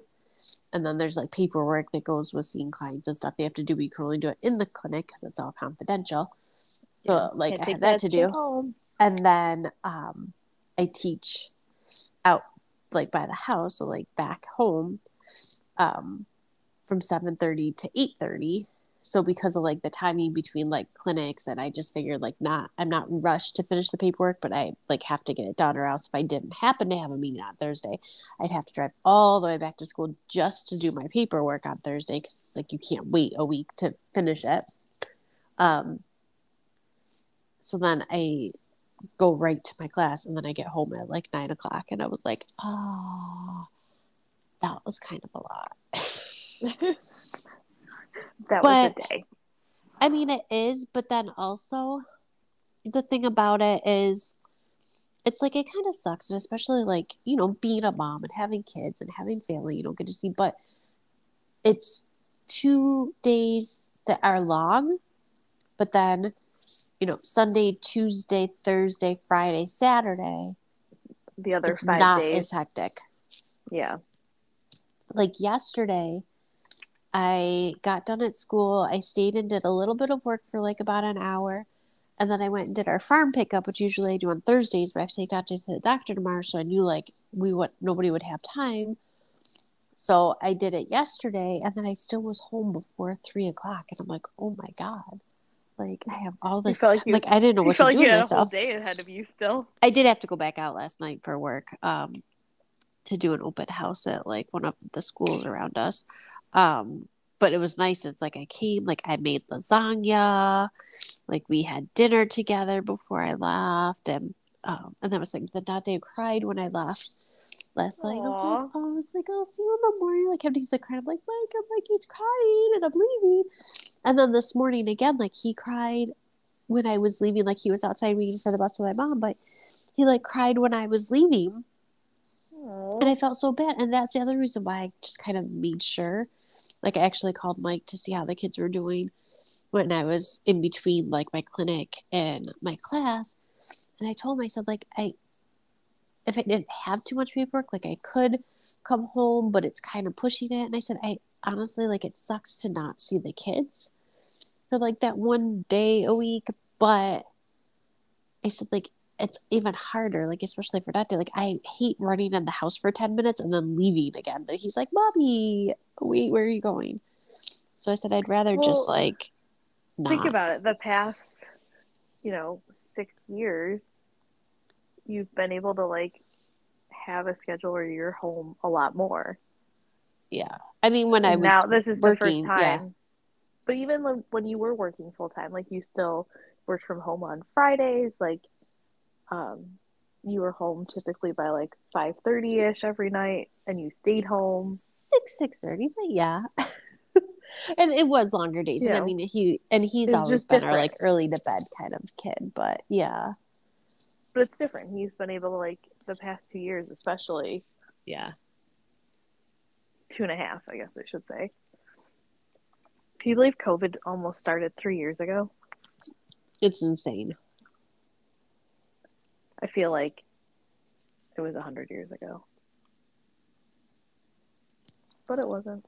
and then there's, like, paperwork that goes with seeing clients and stuff they have to do, but you can only do it in the clinic because it's all confidential. So yeah, like, I have that to do home. And then um I teach out, like, by the house, so, like, back home um from seven thirty to eight thirty. So because of, like, the timing between, like, clinics, and I just figured, like, not, I'm not rushed to finish the paperwork, but I, like, have to get it done, or else if I didn't happen to have a meeting on Thursday, I'd have to drive all the way back to school just to do my paperwork on Thursday, because, like, you can't wait a week to finish it. Um. So then I go right to my class, and then I get home at, like, nine o'clock, and I was like, oh, that was kind of a lot. That but, was a day. I mean, it is, but then also the thing about it is, it's like, it kind of sucks, and especially, like, you know, being a mom and having kids and having family you don't get to see, but it's two days that are long, but then, you know, Sunday, Tuesday, Thursday, Friday, Saturday, the other it's five not days as hectic. Yeah. Like, yesterday, I got done at school. I stayed and did a little bit of work for, like, about an hour. And then I went and did our farm pickup, which usually I do on Thursdays, but I have to take Dante to the doctor tomorrow. So I knew, like, we would, nobody would have time. So I did it yesterday, and then I still was home before three o'clock. And I'm like, oh my God, Like, I have all this. Like, you, like, I didn't know what to like do with myself. You had a whole day ahead of you still. I did have to go back out last night for work um, to do an open house at, like, one of the schools around us. Um, but it was nice. It's like I came, like, I made lasagna. Like, we had dinner together before I left. And um, and that was, like, the Dante cried when I left last night. Like, I was like, I'll see you in the morning. Like, him, he's, like, crying. I'm like, Mike, I'm like, he's crying, and I'm leaving. And then this morning again, like, he cried when I was leaving. Like, he was outside waiting for the bus with my mom, but he, like, cried when I was leaving. Aww. And I felt so bad. And that's the other reason why I just kind of made sure. Like, I actually called Mike to see how the kids were doing when I was in between, like, my clinic and my class. And I told him, I said, like, I, if I didn't have too much paperwork, like, I could come home, but it's kind of pushing it. And I said, I honestly, like, it sucks to not see the kids. For, like, that one day a week, but I said, like, it's even harder, like, especially for Dante. Like, I hate running in the house for ten minutes and then leaving again. But he's like, Mommy, wait, where are you going? So I said, I'd rather well, just, like, not. Think about it. The past, you know, six years, you've been able to, like, have a schedule where you're home a lot more. Yeah. I mean, when and I was now, this is working, the first time. Yeah. But even when, when you were working full-time, like, you still worked from home on Fridays. Like, um, you were home typically by, like, five thirty-ish every night, and you stayed home. six, six thirty, but yeah. And it was longer days. You and know, I mean, he and he's always been different. Our, like, early-to-bed kind of kid, but yeah. But it's different. He's been able to, like, the past two years especially. Yeah. Two and a half, I guess I should say. Can you believe COVID almost started three years ago? It's insane. I feel like it was one hundred years ago. But it wasn't.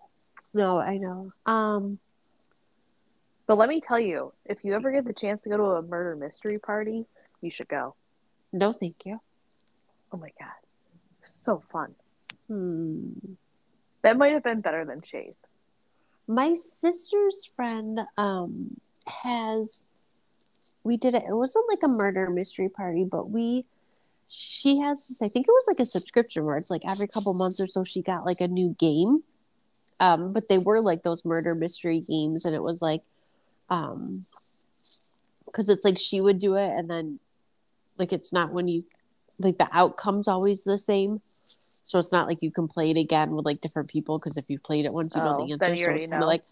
No, I know. Um, but let me tell you, if you ever get the chance to go to a murder mystery party, you should go. No, thank you. Oh, my God. So fun. Hmm. That might have been better than Shea's. My sister's friend um, has, we did it, it wasn't like a murder mystery party, but we, she has this, I think it was like a subscription where it's like every couple months or so she got like a new game. Um, but they were like those murder mystery games, and it was like, um, because it's like she would do it, and then like it's not when you, like the outcome's always the same. So it's not like you can play it again with like different people, because if you played it once, you oh, know the answer. So it's kind of like,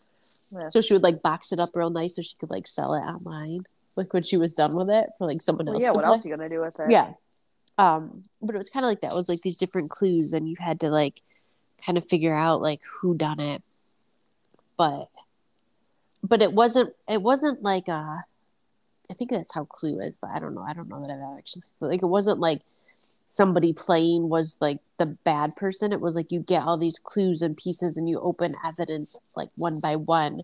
yeah. So she would like box it up real nice so she could like sell it online, like when she was done with it for like someone well, else. Yeah, to what play. Else are you gonna do with it? Yeah, um, but it was kind of like that. It was like these different clues, and you had to like kind of figure out like who done it. But, but it wasn't. It wasn't like a. I think that's how Clue is, but I don't know. I don't know that I've actually like it wasn't like. Somebody playing was like the bad person. It was like you get all these clues and pieces and you open evidence like one by one,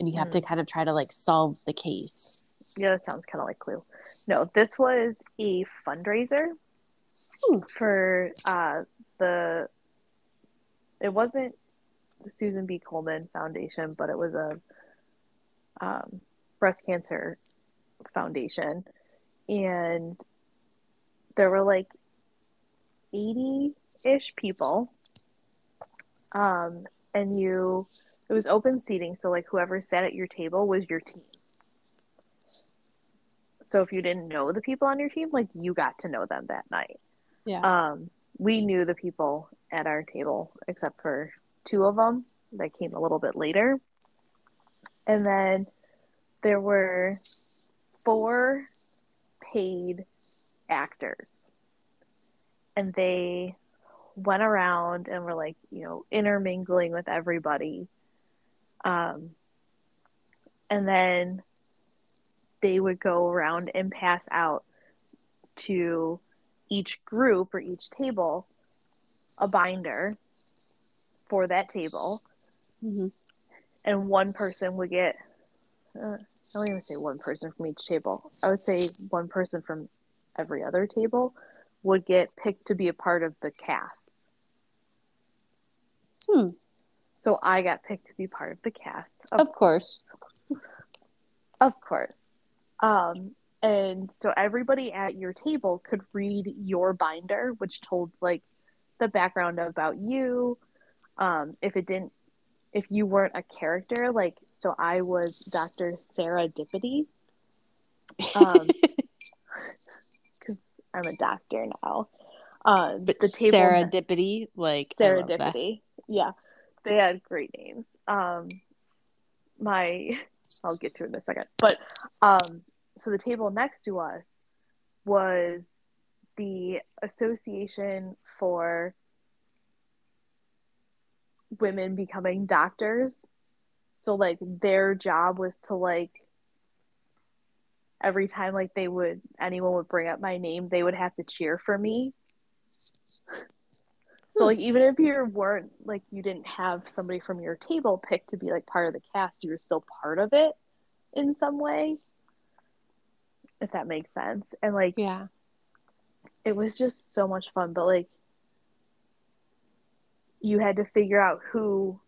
and you have mm. to kind of try to like solve the case. Yeah, that sounds kind of like Clue. No, this was a fundraiser Ooh. for uh, the, it wasn't the Susan B. Coleman Foundation, but it was a um, breast cancer foundation. And there were like eighty-ish people, um, and you, it was open seating, so, like, whoever sat at your table was your team. So if you didn't know the people on your team, like, you got to know them that night. Yeah. Um, we knew the people at our table, except for two of them that came a little bit later. And then there were four paid actors. And they went around and were, like, you know, intermingling with everybody. Um, and then they would go around and pass out to each group or each table a binder for that table. Mm-hmm. And one person would get, uh, I don't even say one person from each table. I would say one person from every other table would get picked to be a part of the cast. Hmm. So I got picked to be part of the cast. Of, of course. course. Of course. Um, and so everybody at your table could read your binder, which told like the background about you. Um, if it didn't, if you weren't a character, like, so I was Doctor Sarah Dippity. Um, because I'm a doctor now. Uh, but the table Sarah Dippity, like Sarah Dippity, yeah, they had great names. Um, my, I'll get to it in a second. But um, so the table next to us was the Association for Women Becoming Doctors. So like their job was to like, every time like they would, anyone would bring up my name, they would have to cheer for me. So like even if you weren't like, you didn't have somebody from your table picked to be like part of the cast, you were still part of it in some way, if that makes sense. And like, yeah, it was just so much fun. But like, you had to figure out who,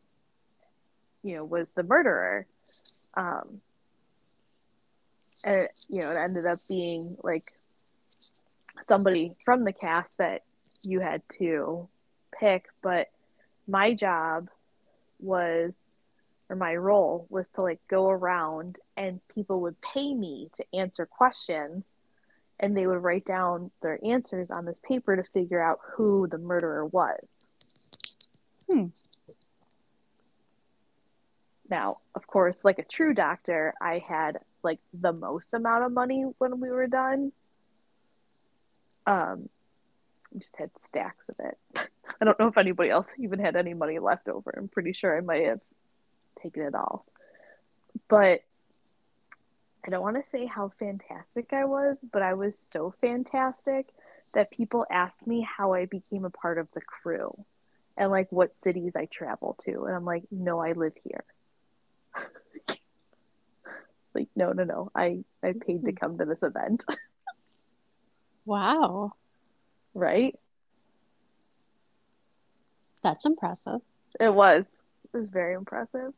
you know, was the murderer. Um, and it, you know, it ended up being like somebody from the cast that you had to pick. But my job was, or my role was to like go around and people would pay me to answer questions, and they would write down their answers on this paper to figure out who the murderer was. Hmm. Now, of course, like a true doctor, I had like the most amount of money when we were done. Um, just had stacks of it. I don't know if anybody else even had any money left over. I'm pretty sure I might have taken it all. But I don't want to say how fantastic I was, but I was so fantastic that people asked me how I became a part of the crew. And, like, what cities I travel to. And I'm like, no, I live here. Like, no, no, no. I, I paid to come to this event. Wow. Right? That's impressive. It was. It was very impressive.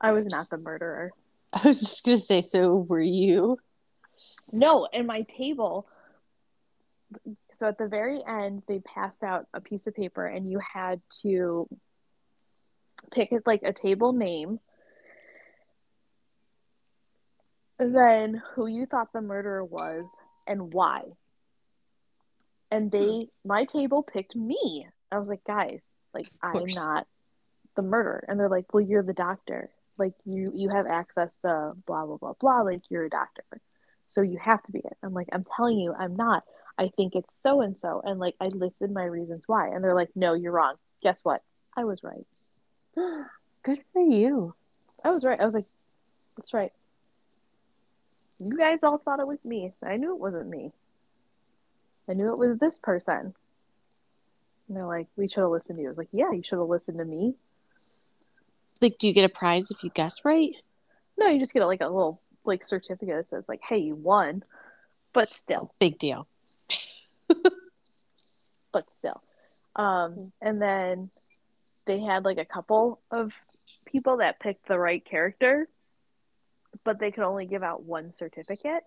I was not the murderer. I was just going to say, so were you? No, and my table... So at the very end, they passed out a piece of paper, and you had to pick like a table name, and then who you thought the murderer was and why. And they, my table picked me. I was like, guys, like I'm not the murderer. And they're like, well, you're the doctor. Like you, you have access to blah blah blah blah. Like you're a doctor, so you have to be it. I'm like, I'm telling you, I'm not. I think it's so-and-so. And, like, I listed my reasons why. And they're like, no, you're wrong. Guess what? I was right. Good for you. I was right. I was like, that's right. You guys all thought it was me. I knew it wasn't me. I knew it was this person. And they're like, we should have listened to you. I was like, yeah, you should have listened to me. Like, do you get a prize if you guess right? No, you just get, like, a little, like, certificate that says, like, hey, you won. But still. Big deal. But still. Um, and then they had like a couple of people that picked the right character, but they could only give out one certificate.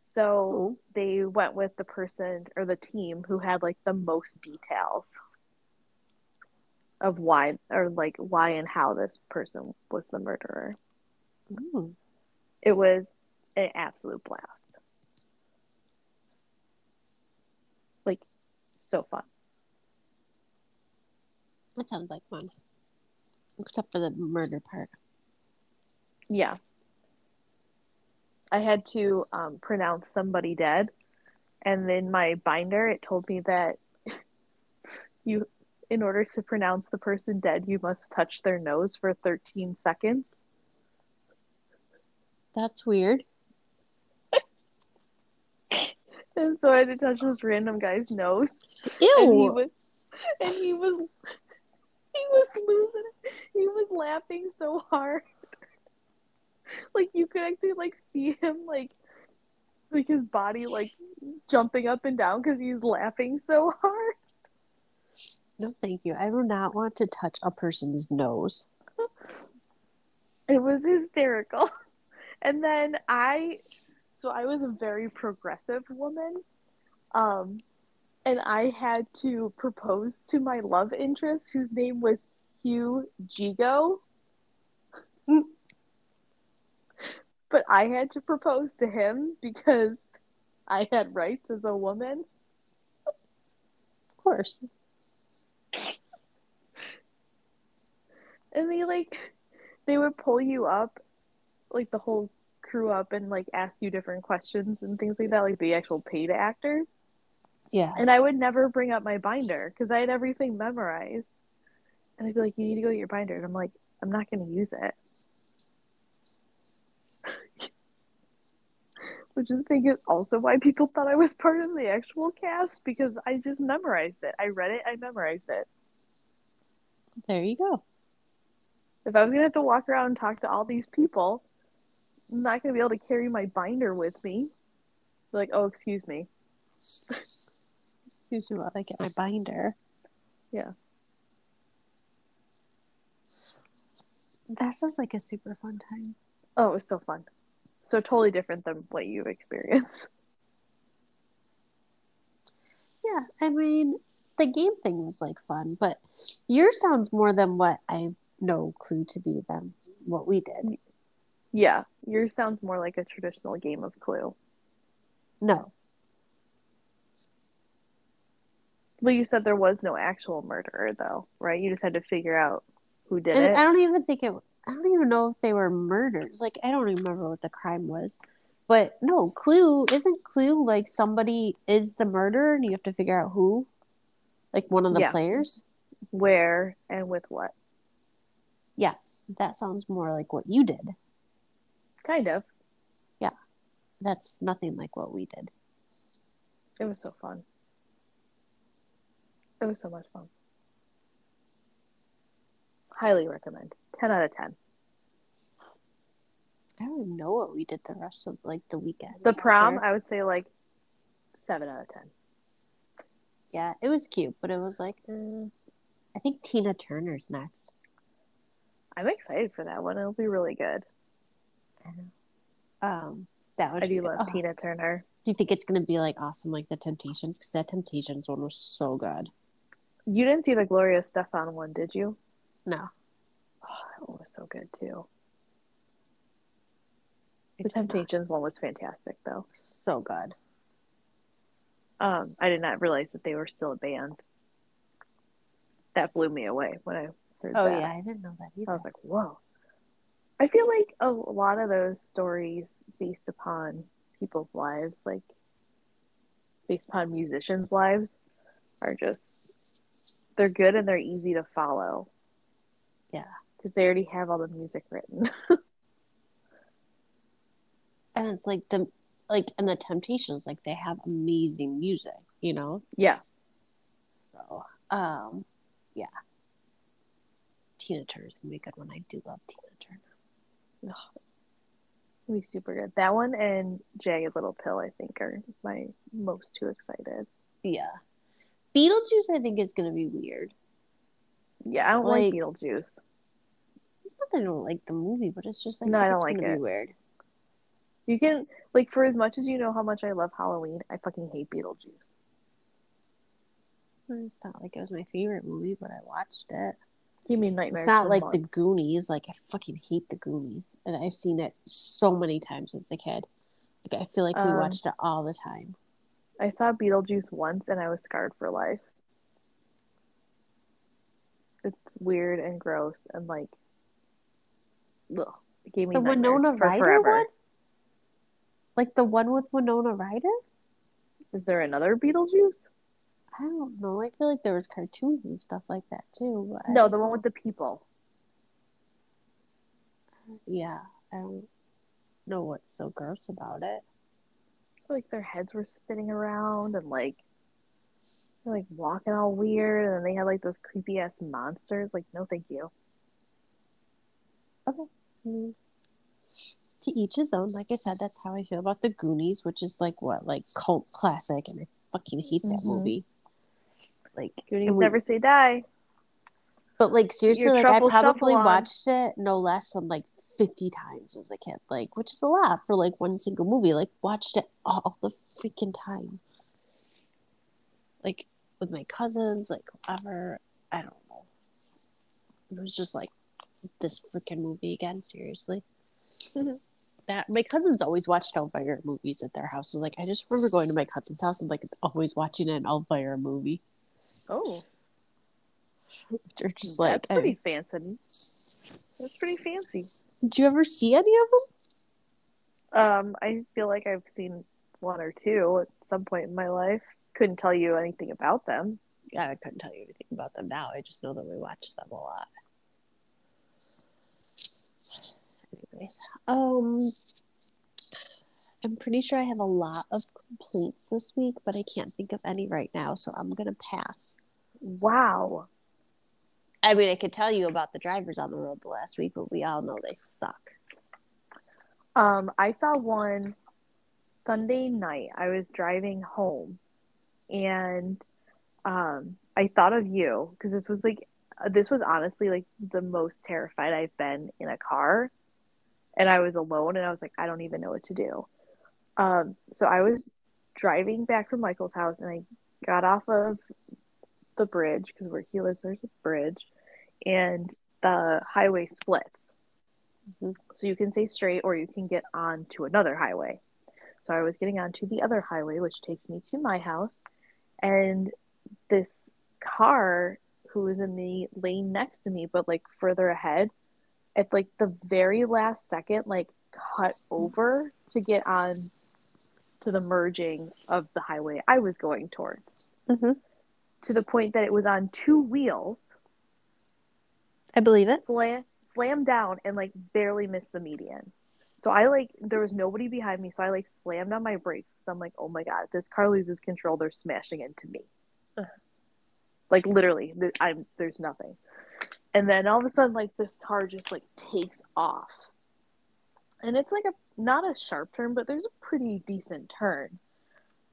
So Ooh. They went with the person or the team who had like the most details of why, or like why and how this person was the murderer. Ooh. It was an absolute blast. So fun. That sounds like fun. Except for the murder part. Yeah. I had to um, pronounce somebody dead. And in my binder, it told me that you, in order to pronounce the person dead, you must touch their nose for thirteen seconds. That's weird. And so I had to touch this random guy's nose. Ew! And he was, and he was, he was losing it. He was laughing so hard, like you could actually like see him like, like his body like jumping up and down because he's laughing so hard. No, thank you. I do not want to touch a person's nose. It was hysterical. And then I, so I was a very progressive woman, um, and I had to propose to my love interest, whose name was Hugh Jigo. But I had to propose to him because I had rights as a woman. Of course. And they, like, they would pull you up, like, the whole crew up and, like, ask you different questions and things like that, like, the actual paid actors. Yeah. And I would never bring up my binder because I had everything memorized. And I'd be like, you need to go get your binder. And I'm like, I'm not going to use it. Which I think is also why people thought I was part of the actual cast, because I just memorized it. I read it, I memorized it. There you go. If I was going to have to walk around and talk to all these people, I'm not going to be able to carry my binder with me. Like, oh, excuse me. Excuse me while I get my binder. Yeah. That sounds like a super fun time. Oh, it was so fun. So totally different than what you experience. Yeah, I mean, the game thing was, like, fun, but yours sounds more than what I no clue to be than what we did. Yeah, yours sounds more like a traditional game of Clue. No. Well, you said there was no actual murderer, though, right? You just had to figure out who did and it. I don't even think it... I don't even know if they were murders. Like, I don't remember what the crime was. But, no, Clue, isn't Clue, like, somebody is the murderer and you have to figure out who? Like, one of the yeah. players? Where and with what? Yeah, that sounds more like what you did. Kind of. Yeah, that's nothing like what we did. It was so fun. It was so much fun. Highly recommend. ten out of ten. I don't even know what we did the rest of, like, the weekend. The prom, I would say, like, seven out of ten. Yeah, it was cute, but it was like, uh, I think Tina Turner's next. I'm excited for that one. It'll be really good. Um, that would I do love oh. Tina Turner. Do you think it's going to be, like, awesome like the Temptations? Because that Temptations one was so good. You didn't see the Gloria Estefan one, did you? No. Oh, that one was so good, too. The Temptations one was fantastic, though. So good. Um, I did not realize that they were still a band. That blew me away when I heard oh, that. Oh, yeah, I didn't know that either. I was like, whoa. I feel like a lot of those stories based upon people's lives, like, based upon musicians' lives, are just, they're good and they're easy to follow. Yeah, because they already have all the music written. And it's like the like and the Temptations, like, they have amazing music, you know? Yeah. So, um, yeah. Tina Turner's gonna be a good one. I do love Tina Turner. Ugh. It'll be super good. That one and Jagged Little Pill, I think, are my most two excited. Yeah. Beetlejuice, I think, is gonna be weird. Yeah, I don't like, like Beetlejuice. It's not that I don't like the movie, but it's just like, no, I don't like it. Be weird. You can, like, for as much as you know how much I love Halloween, I fucking hate Beetlejuice. It's not like it was my favorite movie, but I watched it. You mean Nightmare? It's not like months. The Goonies. Like, I fucking hate the Goonies, and I've seen it so many times as a kid. Like, I feel like we um, watched it all the time. I saw Beetlejuice once, and I was scarred for life. It's weird and gross and, like, ugh, it gave me the Winona Ryder forever. One? Like the one with Winona Ryder? Is there another Beetlejuice? I don't know. I feel like there was cartoons and stuff like that too. But no, the one with the people. Yeah, I don't know what's so gross about it. I feel like their heads were spinning around and, like, they're, like, walking all weird, and then they had, like, those creepy-ass monsters. Like, no thank you. Okay. Mm. To each his own. Like I said, that's how I feel about The Goonies, which is, like, what? Like, cult classic, and I fucking hate that mm-hmm. movie. Like, Goonies we... never say die. But, like, seriously, your like, I probably watched it no less than, like, fifty times as a kid, like, which is a lot for like one single movie. Like, watched it all the freaking time, like with my cousins, like whoever. I don't know. It was just like this freaking movie again. Seriously, that my cousins always watched Elvira movies at their houses. Like, I just remember going to my cousin's house and like always watching an Elvira movie. Oh, which are just like that's pretty I, fancy. That's pretty fancy. Did you ever see any of them? Um, I feel like I've seen one or two at some point in my life. Couldn't tell you anything about them. Yeah, I couldn't tell you anything about them now. I just know that we watch them a lot. Anyways, um, I'm pretty sure I have a lot of complaints this week, but I can't think of any right now, so I'm going to pass. Wow. I mean, I could tell you about the drivers on the road the last week, but we all know they suck. Um, I saw one Sunday night. I was driving home, and um, I thought of you because this was like this was honestly like the most terrified I've been in a car, and I was alone, and I was like, I don't even know what to do. Um, so I was driving back from Michael's house, and I got off of the bridge because where he lives there's a bridge and the highway splits, mm-hmm. so you can stay straight or you can get on to another highway. So I was getting on to the other highway, which takes me to my house, and this car who was in the lane next to me but like further ahead at like the very last second like cut over to get on to the merging of the highway I was going towards, mm-hmm. to the point that it was on two wheels. I believe it. Slam, slammed down and, like, barely missed the median. So I, like, there was nobody behind me, so I, like, slammed on my brakes. Because I'm like, oh, my God, if this car loses control, they're smashing into me. Ugh. Like, literally, th- I'm, there's nothing. And then all of a sudden, like, this car just, like, takes off. And it's, like, a not a sharp turn, but there's a pretty decent turn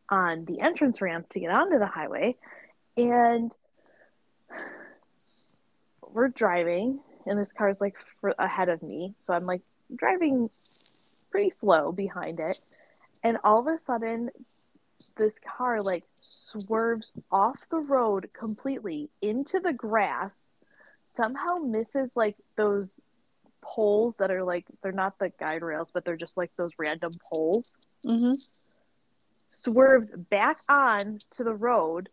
on the entrance ramp to get onto the highway. And we're driving, and this car's, like, for ahead of me. So I'm, like, driving pretty slow behind it. And all of a sudden, this car, like, swerves off the road completely into the grass, somehow misses, like, those poles that are, like, they're not the guide rails, but they're just, like, those random poles. Mm-hmm. Swerves back on to the road.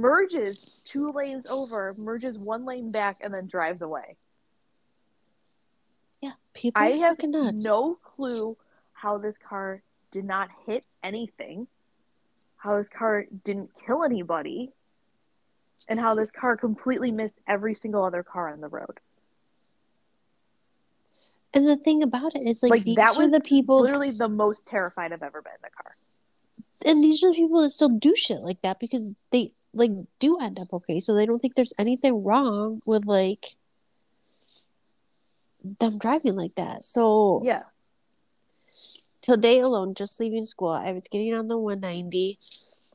Merges two lanes over, merges one lane back, and then drives away. Yeah, people. I have nuts. No clue how this car did not hit anything, how this car didn't kill anybody, and how this car completely missed every single other car on the road. And the thing about it is, like, like these that was the people literally the most terrified I've ever been in a car. And these are the people that still do shit like that because they, like, do end up okay. So they don't think there's anything wrong with, like, them driving like that. So, yeah. Today alone, just leaving school, I was getting on the one ninety.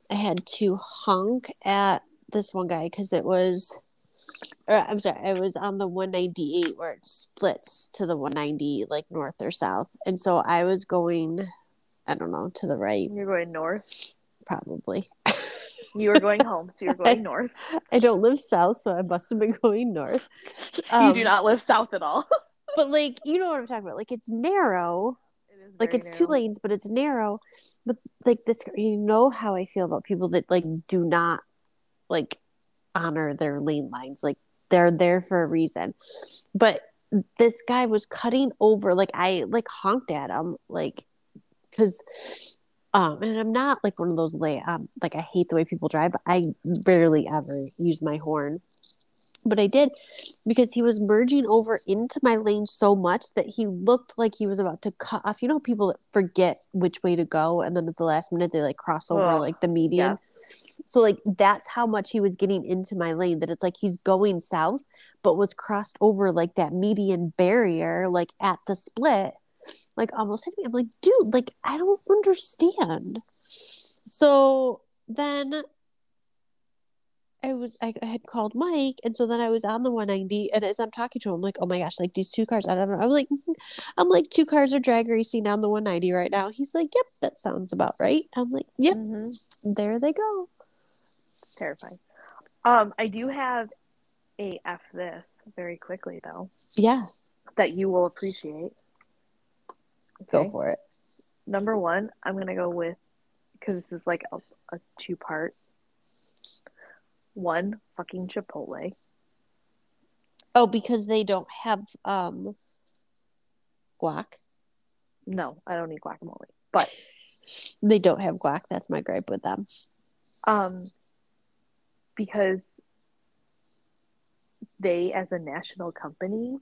I had to honk at this one guy because it was, or I'm sorry, I was on the one ninety-eight where it splits to the one ninety, like, north or south. And so I was going, I don't know, to the right. You're going north? Probably. You were going home, so you're going I, north. I don't live south, so I must have been going north. Um, you do not live south at all. But, like, you know what I'm talking about. Like, it's narrow. It is like, it's narrow. Two lanes, but it's narrow. But, like, this, you know how I feel about people that, like, do not, like, honor their lane lines. Like, they're there for a reason. But this guy was cutting over. Like, I, like, honked at him, like, because, um, and I'm not like one of those lay, um, like I hate the way people drive. But I barely ever use my horn, but I did because he was merging over into my lane so much that he looked like he was about to cut off. You know, people that forget which way to go, and then at the last minute they like cross over oh, like the median. Yes. So like that's how much he was getting into my lane. That it's like he's going south, but was crossed over like that median barrier, like at the split. Like almost hit me. I'm like, dude, like I don't understand. So then I was I had called Mike, and so then I was on the one ninety, and as I'm talking to him, I'm like, oh my gosh, like these two cars, I don't know. I was like, I'm like, two cars are drag racing down the one ninety right now. He's like, yep, that sounds about right. I'm like, yep, mm-hmm. There they go. Terrifying. Um, I do have a F this very quickly though. Yeah. That you will appreciate. Okay. Go for it. Number one, I'm gonna go with, because this is like a, a two part. One, fucking Chipotle. Oh, because they don't have um guac? No, I don't eat guacamole. But they don't have guac. That's my gripe with them. Um, because they, as a national company,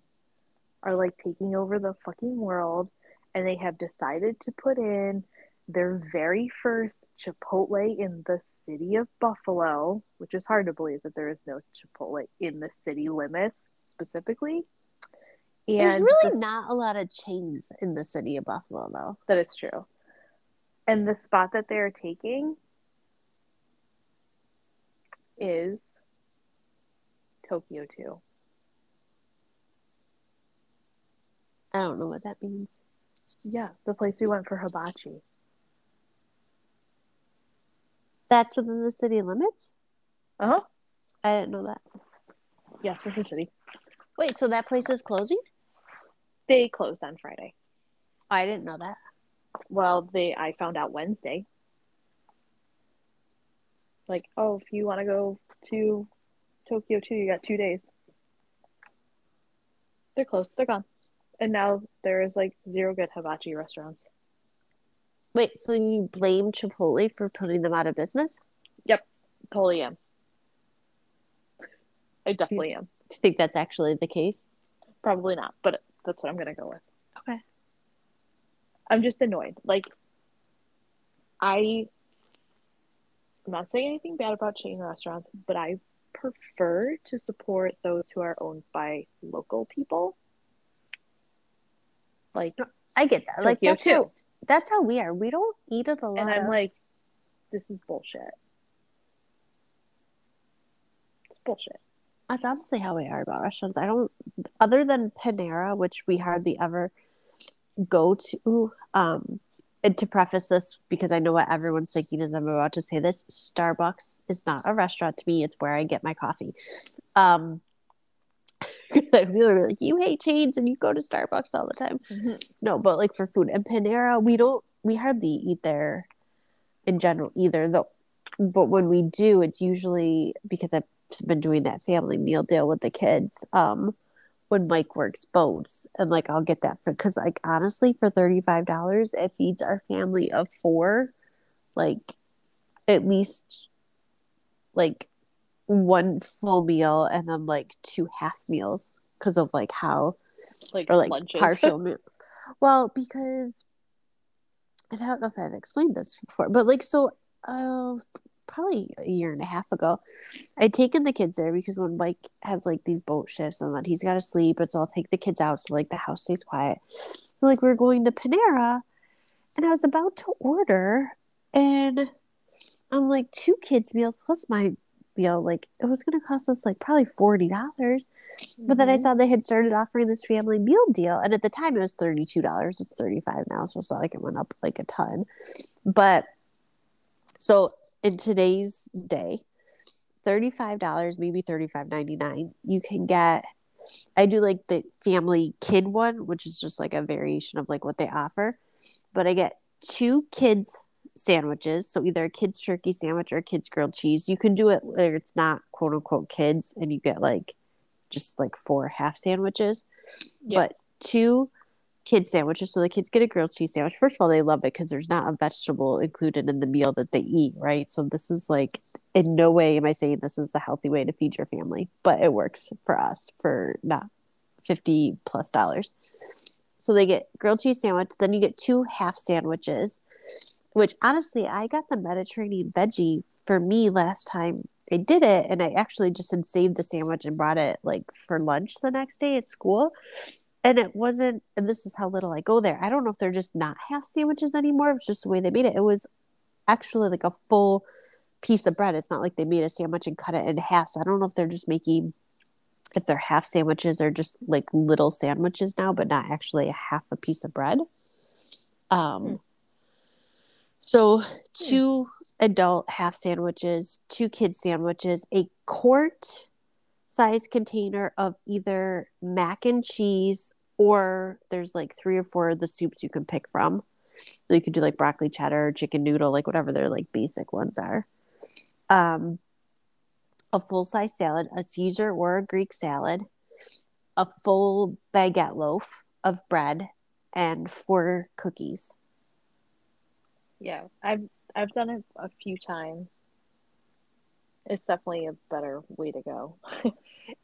are like taking over the fucking world, and they have decided to put in their very first Chipotle in the city of Buffalo, which is hard to believe that there is no Chipotle in the city limits specifically. And there's really the, not a lot of chains in the city of Buffalo, though. That is true. And the spot that they are taking is Tokyo two. I don't know what that means. Yeah, the place we went for hibachi. That's within the city limits? Uh-huh. I didn't know that. Yes, yeah, within the city. Wait, so that place is closing? They closed on Friday. I didn't know that. Well, they I found out Wednesday. Like, oh, if you want to go to Tokyo two, you got two days. They're closed. They're gone. And now there is like zero good hibachi restaurants. Wait, so you blame Chipotle for putting them out of business? Yep, totally am. I definitely am. Do you think that's actually the case? Probably not, but that's what I'm going to go with. Okay. I'm just annoyed. Like, I, I'm not saying anything bad about chain restaurants, but I prefer to support those who are owned by local people. Like, I get that. Like, that's too. How, that's how we are. We don't eat at a lot. And I'm of... like, this is bullshit. It's bullshit. That's honestly how we are about restaurants. I don't, other than Panera, which we hardly ever go to. Um, and to preface this, because I know what everyone's thinking as I'm about to say this, Starbucks is not a restaurant to me. It's where I get my coffee. Um, Because people are like, you hate chains and you go to Starbucks all the time. Mm-hmm. No, but like for food. And Panera, we don't, we hardly eat there in general either. Though, but when we do, it's usually because I've been doing that family meal deal with the kids um, when Mike works boats. And like, I'll get that for, because like honestly, for thirty-five dollars, it feeds our family of four, like at least like one full meal and then like two half meals because of like how like, or like lunches. Partial meals. Well, because I don't know if I've explained this before, but like so uh probably a year and a half ago I'd taken the kids there because when Mike has like these boat shifts and then he's got to sleep, and so I'll take the kids out so like the house stays quiet. So like we're going to Panera and I was about to order and I'm like two kids meals plus my meal, like it was gonna cost us like probably forty dollars, mm-hmm. But then I saw they had started offering this family meal deal, and at the time it was thirty-two dollars. It's thirty-five dollars now, so it's not like it went up like a ton. But so in today's day, thirty-five dollars, maybe thirty-five ninety-nine, you can get, I do like the family kid one, which is just like a variation of like what they offer, but I get two kids sandwiches, so either a kid's turkey sandwich or a kid's grilled cheese. You can do it where it's not quote unquote kids and you get like just like four half sandwiches. Yep. But two kid sandwiches, so the kids get a grilled cheese sandwich. First of all, they love it because there's not a vegetable included in the meal that they eat, right? So this is like, in no way am I saying this is the healthy way to feed your family, but it works for us for not fifty plus dollars. So they get grilled cheese sandwich, then you get two half sandwiches. Which, honestly, I got the Mediterranean veggie for me last time I did it. And I actually just had saved the sandwich and brought it, like, for lunch the next day at school. And it wasn't – and this is how little I go there. I don't know if they're just not half sandwiches anymore. It's just the way they made it. It was actually, like, a full piece of bread. It's not like they made a sandwich and cut it in half. So I don't know if they're just making, if they're half sandwiches or just like little sandwiches now, but not actually a half a piece of bread. Um, mm. So two adult half sandwiches, two kid sandwiches, a quart size container of either mac and cheese, or there's like three or four of the soups you can pick from. So you could do like broccoli cheddar, chicken noodle, like whatever their like basic ones are. Um, a full-size salad, a Caesar or a Greek salad, a full baguette loaf of bread, and four cookies. Yeah, I've I've done it a few times. It's definitely a better way to go.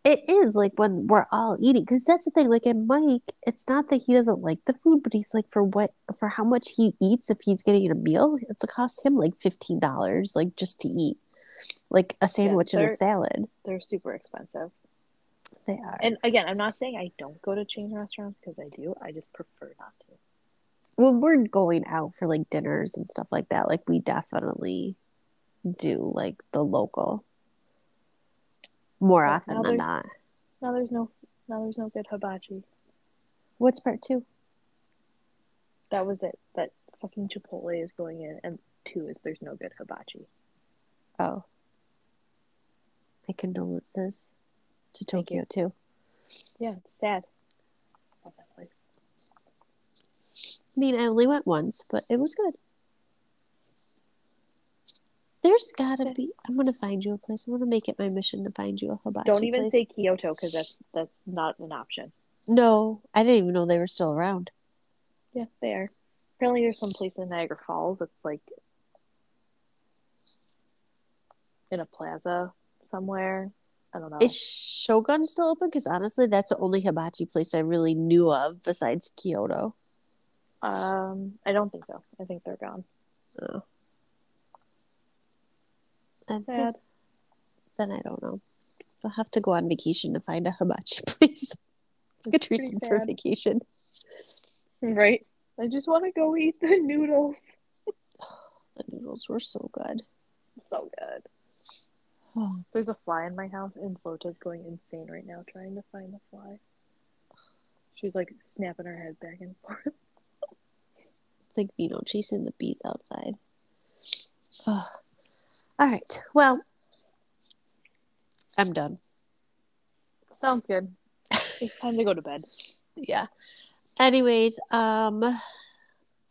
It is, like, when we're all eating, because that's the thing. Like, in Mike, it's not that he doesn't like the food, but he's like, for what, for how much he eats, if he's getting a meal, it's it costs him like fifteen dollars, like just to eat, like a sandwich yeah, and a salad. They're super expensive. They are. And again, I'm not saying I don't go to chain restaurants, because I do. I just prefer not to. When we're going out for like dinners and stuff like that, like we definitely do like the local more but often than not. Now there's no now there's no good hibachi. What's part two? That was it. That fucking Chipotle is going in, and two is there's no good hibachi. Oh. My condolences to Tokyo two. Yeah, it's sad. I love that place. I mean, I only went once, but it was good. There's gotta be. I'm gonna find you a place. I'm gonna make it my mission to find you a hibachi. Don't even place. Say Kyoto, because that's that's not an option. No, I didn't even know they were still around. Yeah, they are. Apparently, there's some place in Niagara Falls that's like in a plaza somewhere. I don't know. Is Shogun still open? Because honestly, that's the only hibachi place I really knew of besides Kyoto. Um, I don't think so. I think they're gone. Oh. Sad. Sad. Then I don't know. I'll have to go on vacation to find a hibachi place. It's a good reason for vacation. Right? I just want to go eat the noodles. The noodles were so good. So good. Oh. There's a fly in my house, and Flota's going insane right now trying to find the fly. She's like snapping her head back and forth. It's like Vino chasing the bees outside. Oh. All right. Well, I'm done. Sounds good. It's time to go to bed. Yeah. Anyways, um,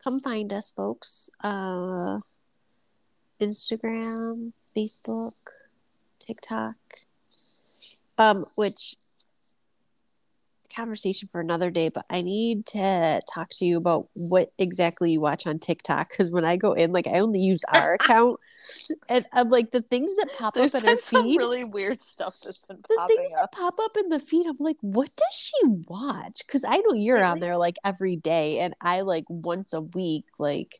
come find us, folks. Uh, Instagram, Facebook, TikTok. Um, which conversation for another day, but I need to talk to you about what exactly you watch on TikTok, because when I go in, like, I only use our account, and I'm like, the things that pop There's up in our feed, really weird stuff that's been the popping things up. That pop up in the feed, I'm like, what does she watch? Because I know you're really? on there like every day, and I like once a week. Like,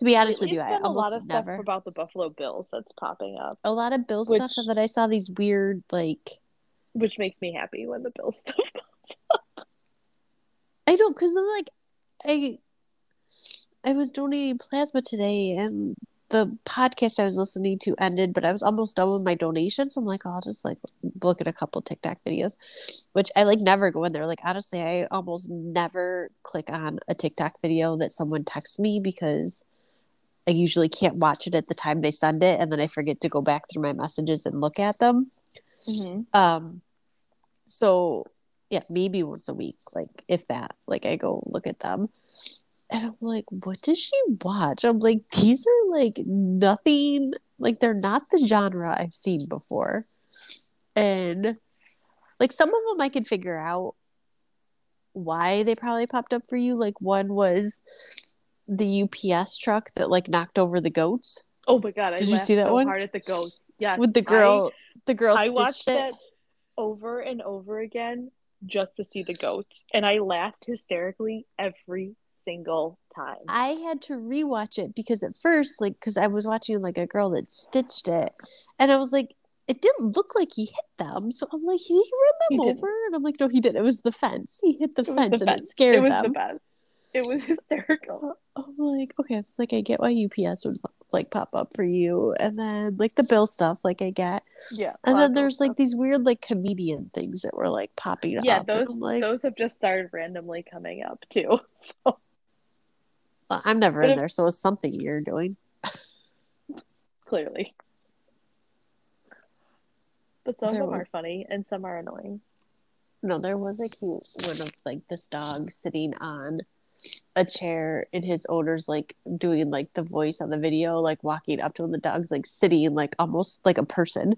to be honest with you, I almost never. A lot of stuff never... about the Buffalo Bills that's popping up. A lot of Bills which... stuff that I saw these weird like, which makes me happy when the Bills stuff pops up. I don't, because I'm like, I I was donating plasma today, and the podcast I was listening to ended, but I was almost done with my donation, so I'm like, oh, I'll just like look at a couple TikTok videos, which I like never go in there. Like, honestly, I almost never click on a TikTok video that someone texts me, because I usually can't watch it at the time they send it, and then I forget to go back through my messages and look at them. Mm-hmm. Um, so yeah, maybe once a week, like if that, like I go look at them, and I'm like, what does she watch? I'm like, these are like nothing, like they're not the genre I've seen before, and like some of them I can figure out why they probably popped up for you. Like one was the U P S truck that like knocked over the goats. Oh my god! I Did you see that so one? Hard at the goats. Yeah, with the girl. I... The girl I watched it over and over again just to see the goats, and I laughed hysterically every single time. I had to rewatch it because at first, like, because I was watching like a girl that stitched it, and I was like, it didn't look like he hit them, so I'm like, did he run them he over? And I'm like, no, he didn't. It was the fence. He hit the it fence, the and fence. It scared them. It was them. the best. It was hysterical. I'm like, okay, it's like I get why U P S would like pop up for you, and then like the bill stuff like I get, yeah, and then there's like stuff. These weird like comedian things that were like popping yeah, up. Yeah, those like, those have just started randomly coming up too. So well, I'm never but in if... there, so it's something you're doing. Clearly, but some there of them was... are funny and some are annoying. No, there was a cute one of like this dog sitting on a chair and his owner's like doing like the voice on the video, like walking up to him. The dog's like sitting like almost like a person,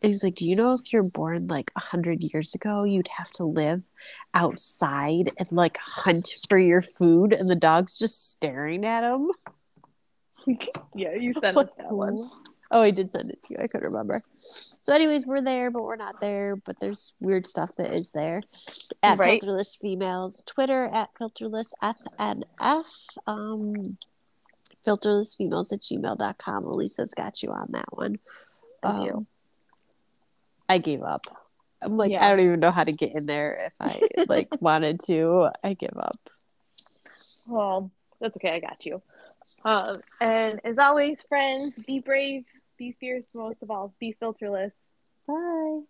and he's like, do you know if you're born like a hundred years ago you'd have to live outside and like hunt for your food? And the dog's just staring at him. Yeah, you sent us that one. Oh, I did send it to you. I couldn't remember. So anyways, we're there, but we're not there. But there's weird stuff that is there. At right. Filterless Females. Twitter at Filterless F N F. Um, Filterless Females at gmail dot com. Elisa's got you on that one. Um, you. I gave up. I'm like, yeah. I don't even know how to get in there if I like wanted to. I give up. Well, that's okay. I got you. Um, and as always, friends, be brave. Be fierce, most of all, be filterless. Bye.